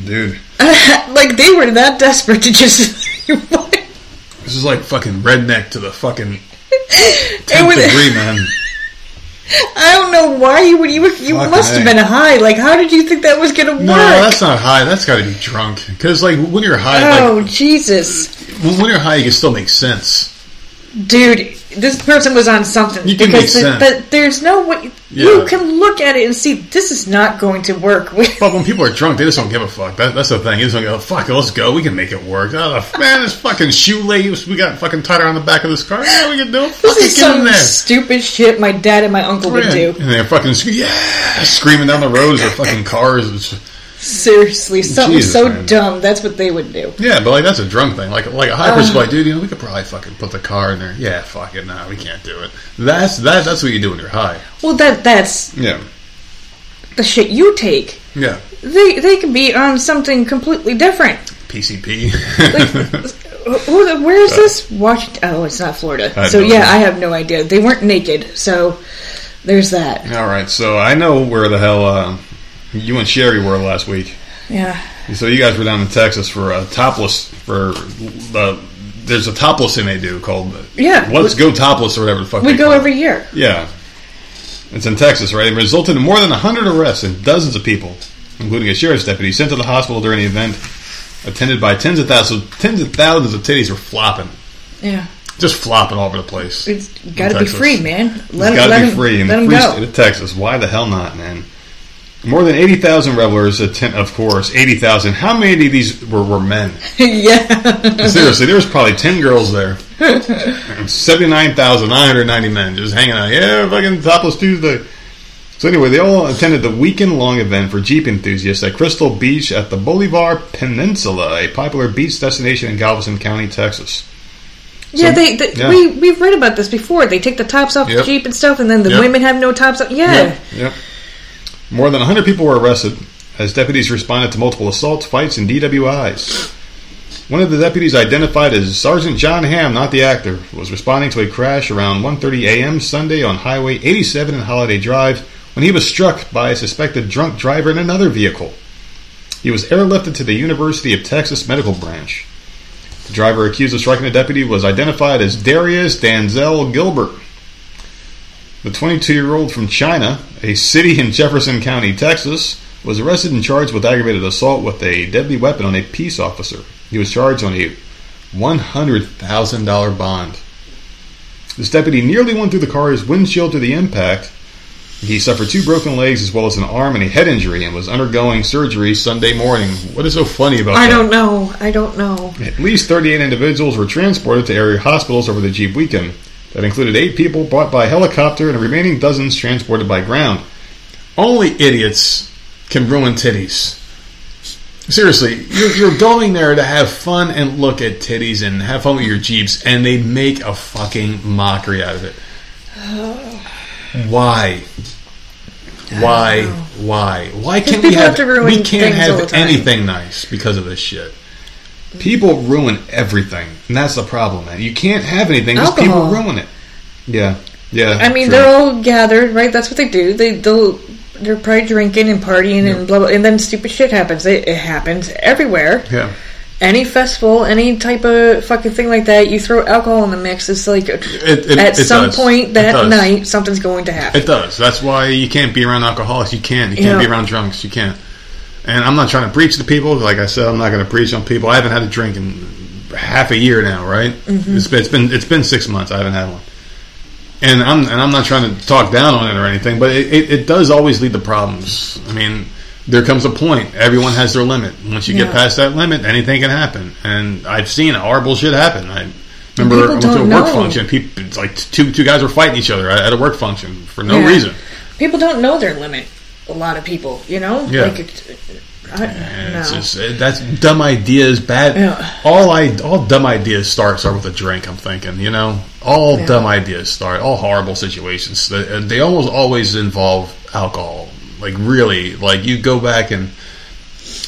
Dude. Like, they were that desperate to just... This is like fucking redneck to the fucking 10th degree, man. I don't know why you must have been high. Like, how did you think that was going to work? No, that's not high. That's got to be drunk. Because, like, when you're high... Oh, like, Jesus. When you're high, you can still make sense. Dude, this person was on something. You can make sense. But there's no way... Yeah. You can look at it and see, this is not going to work. But when people are drunk, they just don't give a fuck. That's the thing. They just don't give a fuck. Let's go. We can make it work. Oh, man, this fucking shoelace we got fucking tighter on the back of this car. Yeah, we can do it. This is some stupid shit my dad and my uncle would do. And they're fucking screaming down the roads with fucking cars. Seriously, something dumb. That's what they would do. Yeah, but like that's a drunk thing. Like a high person's like, dude, we could probably fucking put the car in there. Yeah, fuck it, nah, we can't do it. That's what you do when you're high. Well, that's the shit you take. Yeah, they could be on something completely different. PCP. Like, where is this? Washington? Oh, it's not Florida. I have no idea. They weren't naked, so there's that. All right, so I know where the hell. You and Sherry were last week. Yeah. So you guys were down in Texas for a topless there's a topless thing they do called Let's Go Topless or whatever the fuck. We go every year. Yeah. It's in Texas, right? It resulted in more than 100 arrests and dozens of people, including a sheriff's deputy, sent to the hospital during the event, attended by tens of thousands of titties were flopping. Yeah. Just flopping all over the place. It's got to be free, man. Let them go. State of Texas. Why the hell not, man? More than 80,000 revelers attend, of course. 80,000. How many of these were men? Yeah. Seriously, there was probably 10 girls there. 79,990 men just hanging out. Yeah, fucking Topless Tuesday. So anyway, they all attended the weekend-long event for Jeep enthusiasts at Crystal Beach at the Bolivar Peninsula, a popular beach destination in Galveston County, Texas. So, yeah, we've read about this before. They take the tops off the Jeep and stuff, and then the women have no tops off. Yeah. Yep. More than 100 people were arrested as deputies responded to multiple assaults, fights, and DWIs. One of the deputies, identified as Sergeant John Hamm, not the actor, was responding to a crash around 1:30 a.m. Sunday on Highway 87 and Holiday Drive when he was struck by a suspected drunk driver in another vehicle. He was airlifted to the University of Texas Medical Branch. The driver accused of striking a deputy was identified as Darius Danzel Gilbert. The 22-year-old from China, a city in Jefferson County, Texas, was arrested and charged with aggravated assault with a deadly weapon on a peace officer. He was charged on a $100,000 bond. This deputy nearly went through the car's windshield to the impact. He suffered 2 broken legs as well as an arm and a head injury and was undergoing surgery Sunday morning. What is so funny about that? I don't know. At least 38 individuals were transported to area hospitals over the Jeep weekend. That included 8 people brought by helicopter and the remaining dozens transported by ground. Only idiots can ruin titties. Seriously, you're going there to have fun and look at titties and have fun with your Jeeps, and they make a fucking mockery out of it. Why? Why can't we have to ruin we can't have anything nice because of this shit? People ruin everything, and that's the problem, man. You can't have anything because people ruin it. Yeah. I mean, They're all gathered, right? That's what they do. They're probably drinking and partying and blah blah, and then stupid shit happens. It happens everywhere. Yeah. Any festival, any type of fucking thing like that, you throw alcohol in the mix, it's like at some point that night, something's going to happen. It does. That's why you can't be around alcoholics. You can't. You can't be around drunks. You can't. And I'm not trying to preach to people. Like I said, I'm not going to preach on people. I haven't had a drink in half a year now, right? Mm-hmm. It's been 6 months. I haven't had one. And I'm not trying to talk down on it or anything, but it does always lead to problems. I mean, there comes a point. Everyone has their limit. Once you get past that limit, anything can happen. And I've seen horrible shit happen. I remember I went to a work function. People, it's like two guys were fighting each other at a work function for no reason. People don't know their limit. A lot of people, you know? Yeah. Like it's just, that's dumb ideas, bad. Yeah. All dumb ideas start with a drink, I'm thinking, you know? All dumb ideas start. All horrible situations. They almost always involve alcohol. Like, really, like, you go back and...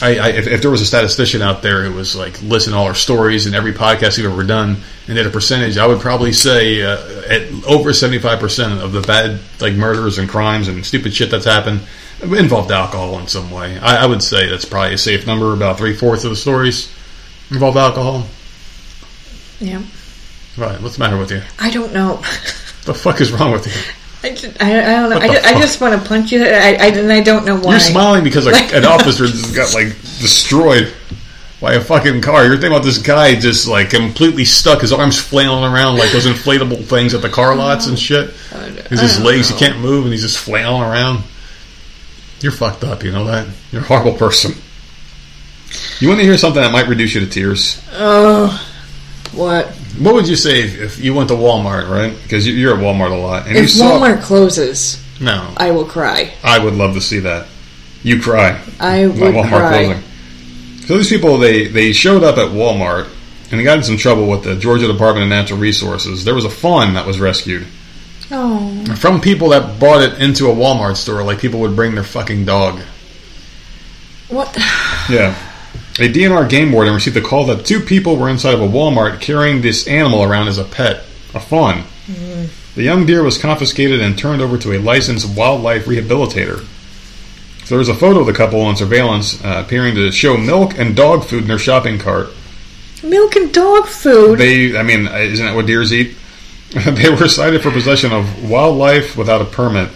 if there was a statistician out there who was, like, listen to all our stories and every podcast we've ever done and did a percentage, I would probably say at over 75% of the bad, like, murders and crimes and stupid shit that's happened involved alcohol in some way. I would say that's probably a safe number. About 3/4 of the stories involve alcohol. Yeah. Right. What's the matter with you? I don't know. What the fuck is wrong with you? I don't know. I just want to punch you. And I don't know why. You're smiling because an officer just got, like, destroyed by a fucking car. You're thinking about this guy just, like, completely stuck. His arms flailing around like those inflatable things at the car lots and shit. His legs, he can't move, and he's just flailing around. You're fucked up, you know that? You're a horrible person. You want to hear something that might reduce you to tears? Oh... What would you say if you went to Walmart, right? Because you're at Walmart a lot. And if Walmart closes, I will cry. I would love to see that. You cry. I would Walmart cry. Closing. So these people, they showed up at Walmart, and they got in some trouble with the Georgia Department of Natural Resources. There was a fawn that was rescued. Oh. From people that brought it into a Walmart store, like people would bring their fucking dog. What? Yeah. A DNR game warden received a call that two people were inside of a Walmart carrying this animal around as a pet, a fawn. Mm-hmm. The young deer was confiscated and turned over to a licensed wildlife rehabilitator. So there's a photo of the couple on surveillance appearing to show milk and dog food in their shopping cart. Milk and dog food? Isn't that what deers eat? They were cited for possession of wildlife without a permit.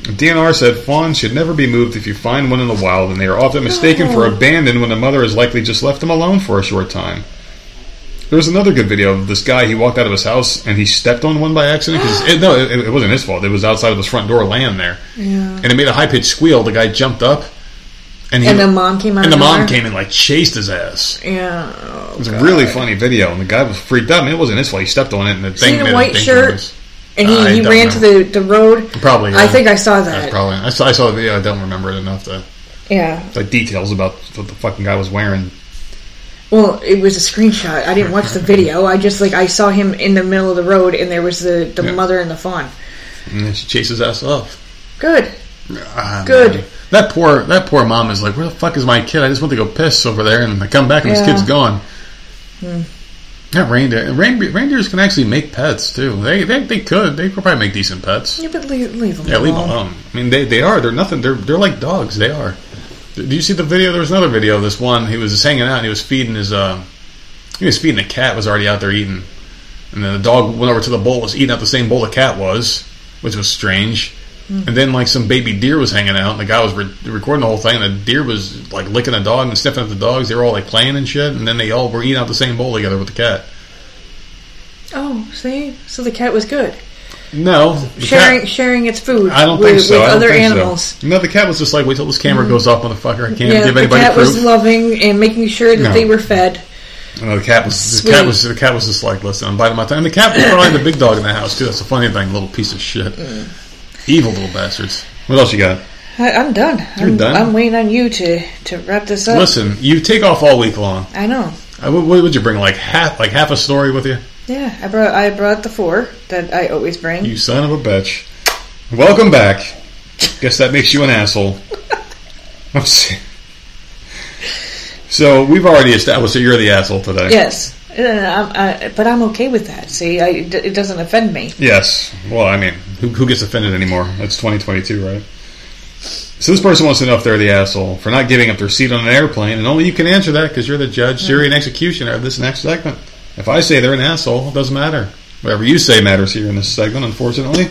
DNR said fawns should never be moved if you find one in the wild, and they are often mistaken for abandoned when the mother has likely just left them alone for a short time. There's another good video of this guy. He walked out of his house and he stepped on one by accident. It wasn't his fault. It was outside of his front door laying there. Yeah. And it made a high-pitched squeal. The guy jumped up. And the mom came out. And the mom came and, like, chased his ass. Yeah. Oh, it was a really funny video, and the guy was freaked out. I mean, it wasn't his fault. He stepped on it and the thing made a white shirt. Noise. And he ran to the road. Probably, yeah. I think I saw that. I saw the video. I don't remember it enough to... Yeah. Like, details about what the fucking guy was wearing. Well, it was a screenshot. I didn't watch the video. I just, like, I saw him in the middle of the road, and there was the mother and the fawn. And then she chases ass off. Good. Good. That poor mom is like, where the fuck is my kid? I just want to go piss over there, and I come back, and this kid's gone. Hmm. Yeah, reindeers can actually make pets too. They could probably make decent pets. Yeah, but leave them alone. Yeah, leave them alone. I mean, they're nothing. They're like dogs. They are. Do you see the video? There was another video of this one. He was just hanging out and he was feeding his the cat was already out there eating, and then the dog went over to the bowl, was eating out the same bowl the cat was, which was strange. And then, like, some baby deer was hanging out, and the guy was recording the whole thing, and the deer was, like, licking a dog and sniffing at the dogs. They were all, like, playing and shit, and then they all were eating out the same bowl together with the cat. Oh, see? So the cat was good. No. Sharing its food with other animals. So. No, the cat was just like, wait till this camera goes off, motherfucker. I can't give anybody proof. The cat was loving and making sure that they were fed. No, the cat was just like, listen, I'm biting my time. And the cat was probably the big dog in the house, too. That's the funny thing, little piece of shit. Mm. Evil little bastards. What else you got? I'm done. You're done? I'm waiting on you to wrap this up. Listen, you take off all week long. I know. What would you bring? Like half a story with you? Yeah, I brought the 4 that I always bring. You son of a bitch. Welcome back. Guess that makes you an asshole. I'm serious. So we've already established that you're the asshole today. Yes. But I'm okay with that. See, it doesn't offend me. Yes. Well, I mean, who gets offended anymore? It's 2022, right? So this person wants to know if they're the asshole for not giving up their seat on an airplane, and only you can answer that because you're the judge, jury, and executioner of this next segment. If I say they're an asshole, it doesn't matter. Whatever you say matters here in this segment, unfortunately.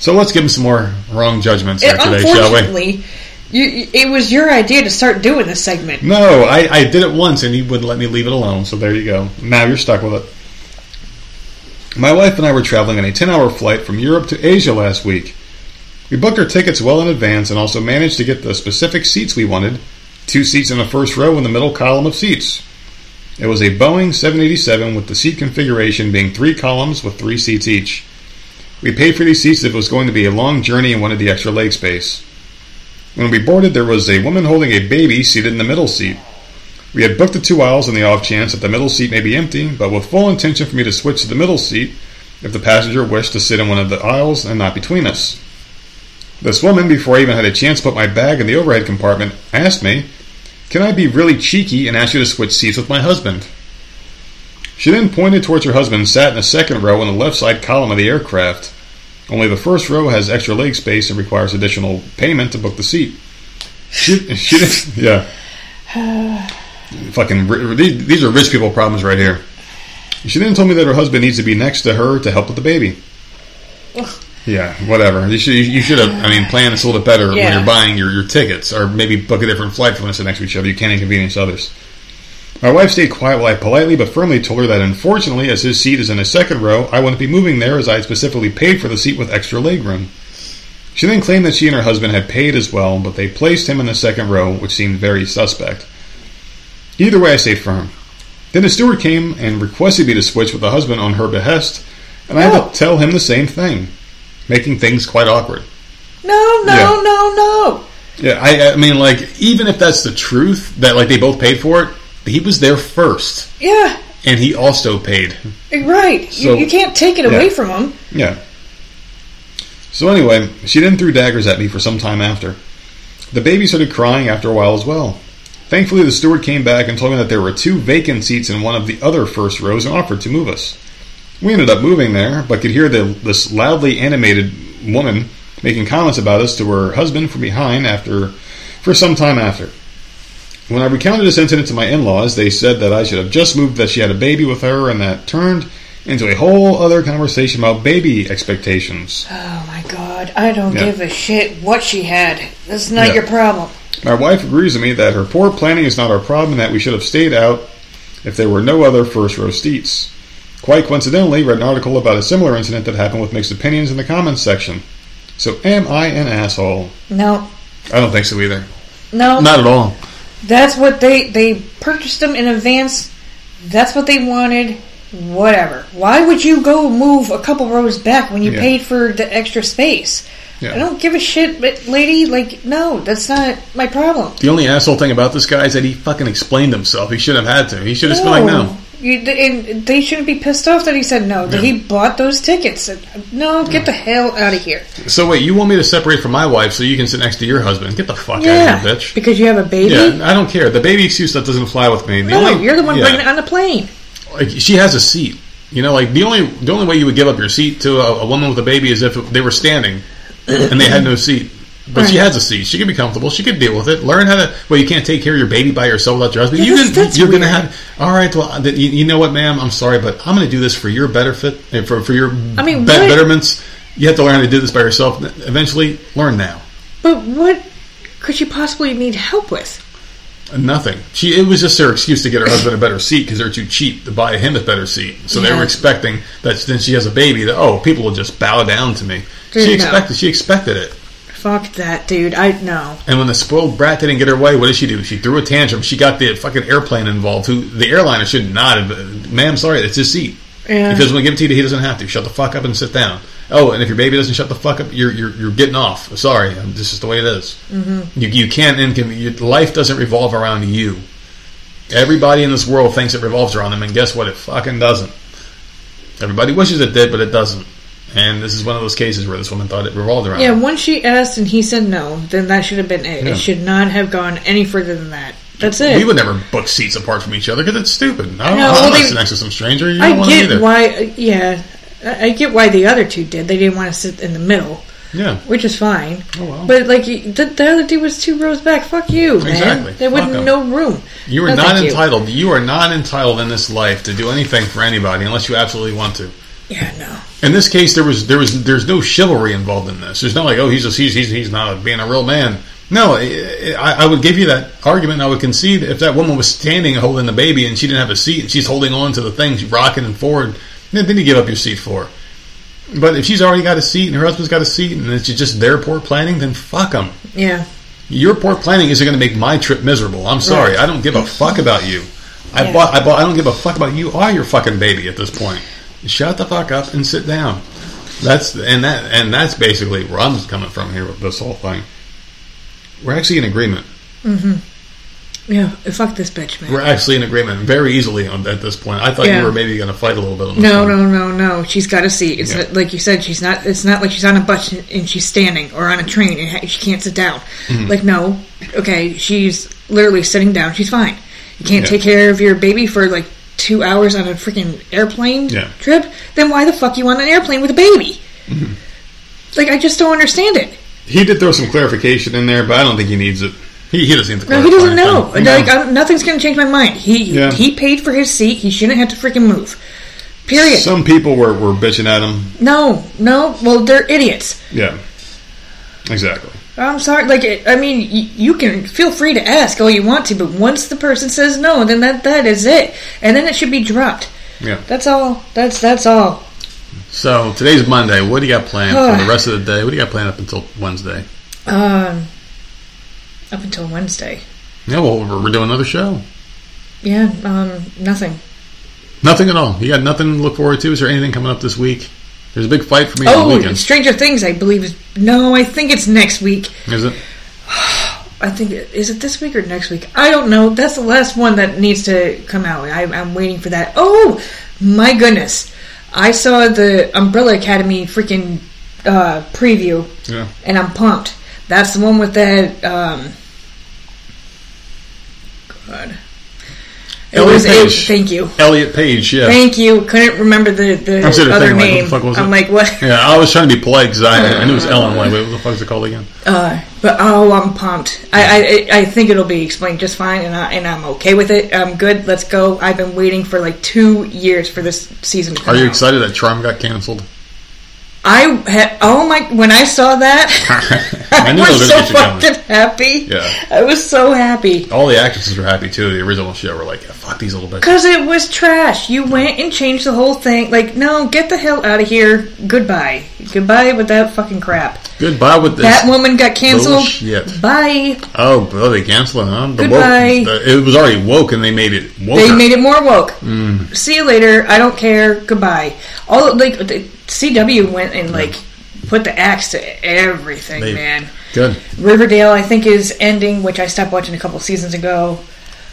So let's give them some more wrong judgments here today, shall we? Unfortunately, it was your idea to start doing this segment. No, I did it once, and you wouldn't let me leave it alone, so there you go. Now you're stuck with it. My wife and I were traveling on a 10-hour flight from Europe to Asia last week. We booked our tickets well in advance and also managed to get the specific seats we wanted, 2 seats in the first row in the middle column of seats. It was a Boeing 787 with the seat configuration being 3 columns with 3 seats each. We paid for these seats if it was going to be a long journey and wanted the extra leg space. When we boarded, there was a woman holding a baby seated in the middle seat. We had booked the 2 aisles on the off chance that the middle seat may be empty, but with full intention for me to switch to the middle seat if the passenger wished to sit in one of the aisles and not between us. This woman, before I even had a chance to put my bag in the overhead compartment, asked me, "Can I be really cheeky and ask you to switch seats with my husband?" She then pointed towards her husband, sat in the second row in the left side column of the aircraft. Only the first row has extra leg space and requires additional payment to book the seat. She didn't, yeah. Fucking, these are rich people problems right here. She then told me that her husband needs to be next to her to help with the baby. Yeah, whatever. You should have, I mean, planned this a little bit better when you're buying your tickets, or maybe book a different flight for when it's next to each other. You can't inconvenience others. My wife stayed quiet while I politely but firmly told her that unfortunately, as his seat is in the second row, I wouldn't be moving there as I had specifically paid for the seat with extra legroom. She then claimed that she and her husband had paid as well, but they placed him in the second row, which seemed very suspect. Either way, I stayed firm. Then the steward came and requested me to switch with the husband on her behest, and I had to tell him the same thing, making things quite awkward. No. Yeah, I mean, like, even if that's the truth, that, like, they both paid for it, he was there first. Yeah. And he also paid. Right. So, you can't take it away from him. Yeah. So anyway, she then threw daggers at me for some time after. The baby started crying after a while as well. Thankfully, the steward came back and told me that there were 2 vacant seats in one of the other first rows and offered to move us. We ended up moving there, but could hear this loudly animated woman making comments about us to her husband from behind for some time after. When I recounted this incident to my in-laws, they said that I should have just moved, that she had a baby with her, and that turned into a whole other conversation about baby expectations. Oh, my God. I don't give a shit what she had. This is not your problem. My wife agrees with me that her poor planning is not our problem and that we should have stayed out if there were no other first-row seats. Quite coincidentally, read an article about a similar incident that happened with mixed opinions in the comments section. So, am I an asshole? No. I don't think so either. No. Not at all. That's what they purchased them in advance. That's what they wanted. Whatever. Why would you go move a couple rows back when you paid for the extra space? Yeah. I don't give a shit, but lady, like, no, that's not my problem. The only asshole thing about this guy is that he fucking explained himself. He should have had to. He should have been like, no. And they shouldn't be pissed off that he said no, that he bought those tickets. No, get the hell out of here. So wait, you want me to separate from my wife so you can sit next to your husband? Get the fuck out of here, bitch. Because you have a baby? Yeah, I don't care. The baby excuse stuff doesn't fly with me. You're the one bringing it on the plane. Like, she has a seat. You know, like, the only way you would give up your seat to a woman with a baby is if they were standing and they had no seat. But she has a seat. She can be comfortable. She can deal with it. Learn how to... Well, you can't take care of your baby by yourself without your husband. Yeah, you're going to have... All right, well, you know what, ma'am? I'm sorry, but I'm going to do this for your benefit and for your betterments. You have to learn how to do this by yourself. Eventually, learn now. But what could she possibly need help with? Nothing. It was just her excuse to get her husband a better seat because they're too cheap to buy him a better seat. So they were expecting that since she has a baby, that, people will just bow down to me. She expected it. Fuck that, dude. No. And when the spoiled brat didn't get her way, what did she do? She threw a tantrum. She got the fucking airplane involved. Who the airliner should not have... Ma'am, sorry, it's his seat. Yeah. Because when we give it to you, he doesn't have to. Shut the fuck up and sit down. Oh, and if your baby doesn't shut the fuck up, you're getting off. Sorry, this is the way it is. Mm-hmm. You can't inconvenience... Life doesn't revolve around you. Everybody in this world thinks it revolves around them, and guess what? It fucking doesn't. Everybody wishes it did, but it doesn't. And this is one of those cases where this woman thought it revolved around him. Yeah, once she asked and he said no, then that should have been it. Yeah. It should not have gone any further than that. That's it. We would never book seats apart from each other because it's stupid. I don't want to sit next to some stranger. You don't want to either. I get why the other two did. They didn't want to sit in the middle. Yeah. Which is fine. Oh, well. But, like, the other dude was 2 rows back. Fuck you, man. Exactly. There wasn't no room. You are not entitled. You are not entitled in this life to do anything for anybody unless you absolutely want to. Yeah, no. In this case, there's no chivalry involved in this. There's not like, oh, he's not being a real man. No, I would give you that argument. I would concede if that woman was standing holding the baby and she didn't have a seat and she's holding on to the thing, she's rocking and forward. Then you give up your seat for her. But if she's already got a seat and her husband's got a seat and it's just their poor planning, then fuck them. Yeah. Your poor planning isn't going to make my trip miserable. I'm sorry. Right. I don't give a fuck about you. I don't give a fuck about you or your fucking baby at this point. Shut the fuck up and sit down. That's basically where I'm coming from here with this whole thing. We're actually in agreement. Mm-hmm. Yeah. Fuck this bitch, man. We're actually in agreement very easily at this point. I thought you were maybe going to fight a little bit on this. No. She's got a seat. It's not, like you said, she's not. It's not like she's on a bus and she's standing or on a train and she can't sit down. Mm-hmm. Like, no. Okay, she's literally sitting down. She's fine. You can't take care of your baby for, like, 2 hours on a freaking airplane trip? Then why the fuck you on an airplane with a baby? Mm-hmm. Like, I just don't understand it. He did throw some clarification in there, but I don't think he needs it. He doesn't need the clarification. No, he doesn't know. Nothing's going to change my mind. He paid for his seat. He shouldn't have to freaking move. Period. Some people were bitching at him. No. Well, they're idiots. Yeah. Exactly. I'm sorry. Like, I mean, you can feel free to ask all you want to, but once the person says no, then that is it. And then it should be dropped. Yeah. That's all. That's all. So, today's Monday. What do you got planned for the rest of the day? What do you got planned up until Wednesday? Up until Wednesday. Yeah, well, we're doing another show. Yeah, nothing. Nothing at all? You got nothing to look forward to? Is there anything coming up this week? There's a big fight for me on the weekend. Stranger Things, I believe. I think it's next week. Is it? Is it this week or next week? I don't know. That's the last one that needs to come out. I'm waiting for that. Oh, my goodness. I saw the Umbrella Academy freaking preview, and I'm pumped. That's the one with that. God, Elliot Page. Thank you, Elliot Page. Yeah, thank you. Couldn't remember the other name. Like, what the fuck was it? I'm like, what? Yeah, I was trying to be polite because I knew it was Ellen. Like, what the fuck's it called again? I'm pumped. I think it'll be explained just fine, and I'm okay with it. I'm good. Let's go. I've been waiting for like 2 years for this season to come out. Are you excited that Charm got canceled? When I saw that, I was so fucking happy. Yeah. I was so happy. All the actresses were happy too. The original show were like, fuck these little bitches. Because it was trash. You went and changed the whole thing. Like, no, get the hell out of here. Goodbye. Goodbye with that fucking crap. Goodbye with this. That woman got canceled. Bullshit. Bye. Oh, well, they canceled, huh? Goodbye. It was already woke and they made it woke. They made it more woke. Mm. See you later. I don't care. Goodbye. All like CW went and put the axe to everything, man. Good. Riverdale, I think, is ending, which I stopped watching a couple seasons ago.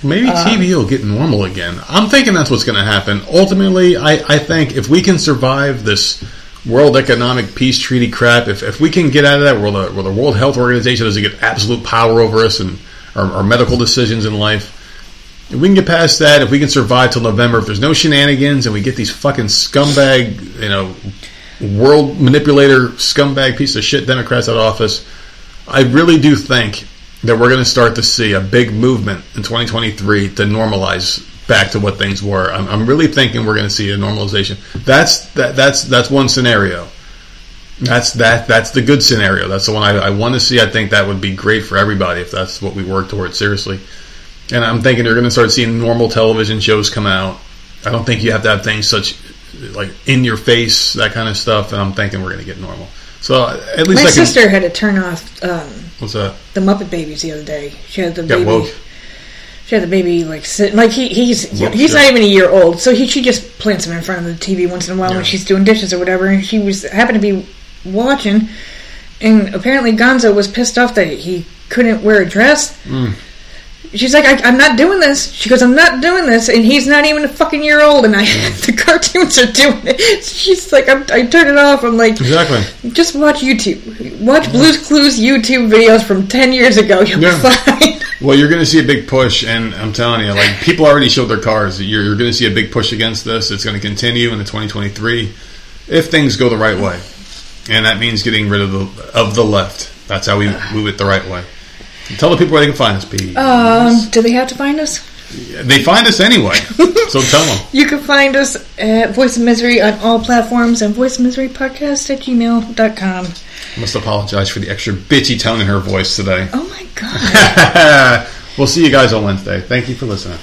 Maybe TV will get normal again. I'm thinking that's what's going to happen. Ultimately, I think if we can survive this World Economic Peace Treaty crap, if we can get out of that, where the World Health Organization doesn't get absolute power over us and our medical decisions in life, if we can get past that, if we can survive till November, if there's no shenanigans and we get these fucking scumbag, world manipulator, scumbag piece of shit Democrats out of office, I really do think that we're going to start to see a big movement in 2023 to normalize back to what things were. I'm really thinking we're going to see a normalization. That's one scenario. That's the good scenario. That's the one I want to see. I think that would be great for everybody if that's what we work towards, seriously. And I'm thinking they're going to start seeing normal television shows come out. I don't think you have to have things such like in your face, that kind of stuff. And I'm thinking we're going to get normal. So at least my sister had to turn off. What's that? The Muppet Babies the other day. She had the baby. Woke. She had the baby he's not even a year old, so she just plants him in front of the TV once in a while when she's doing dishes or whatever. And she happened to be watching, and apparently Gonzo was pissed off that he couldn't wear a dress. she's like, I'm not doing this. She goes, I'm not doing this, and he's not even a fucking year old, and the cartoons are doing it. She's like, I turn it off. I'm like, exactly. Just watch YouTube. Watch Blue's Clues YouTube videos from 10 years ago. You'll be fine. Well, you're going to see a big push, and I'm telling you, like, people already showed their cars. You're going to see a big push against this. It's going to continue into 2023 if things go the right way, and that means getting rid of the left. That's how we move it the right way. Tell the people where they can find us, please. Do they have to find us? Yeah, they find us anyway, so tell them. You can find us at Voice of Misery on all platforms and voiceofmiserypodcast@gmail.com. I must apologize for the extra bitchy tone in her voice today. Oh, my God. We'll see you guys on Wednesday. Thank you for listening.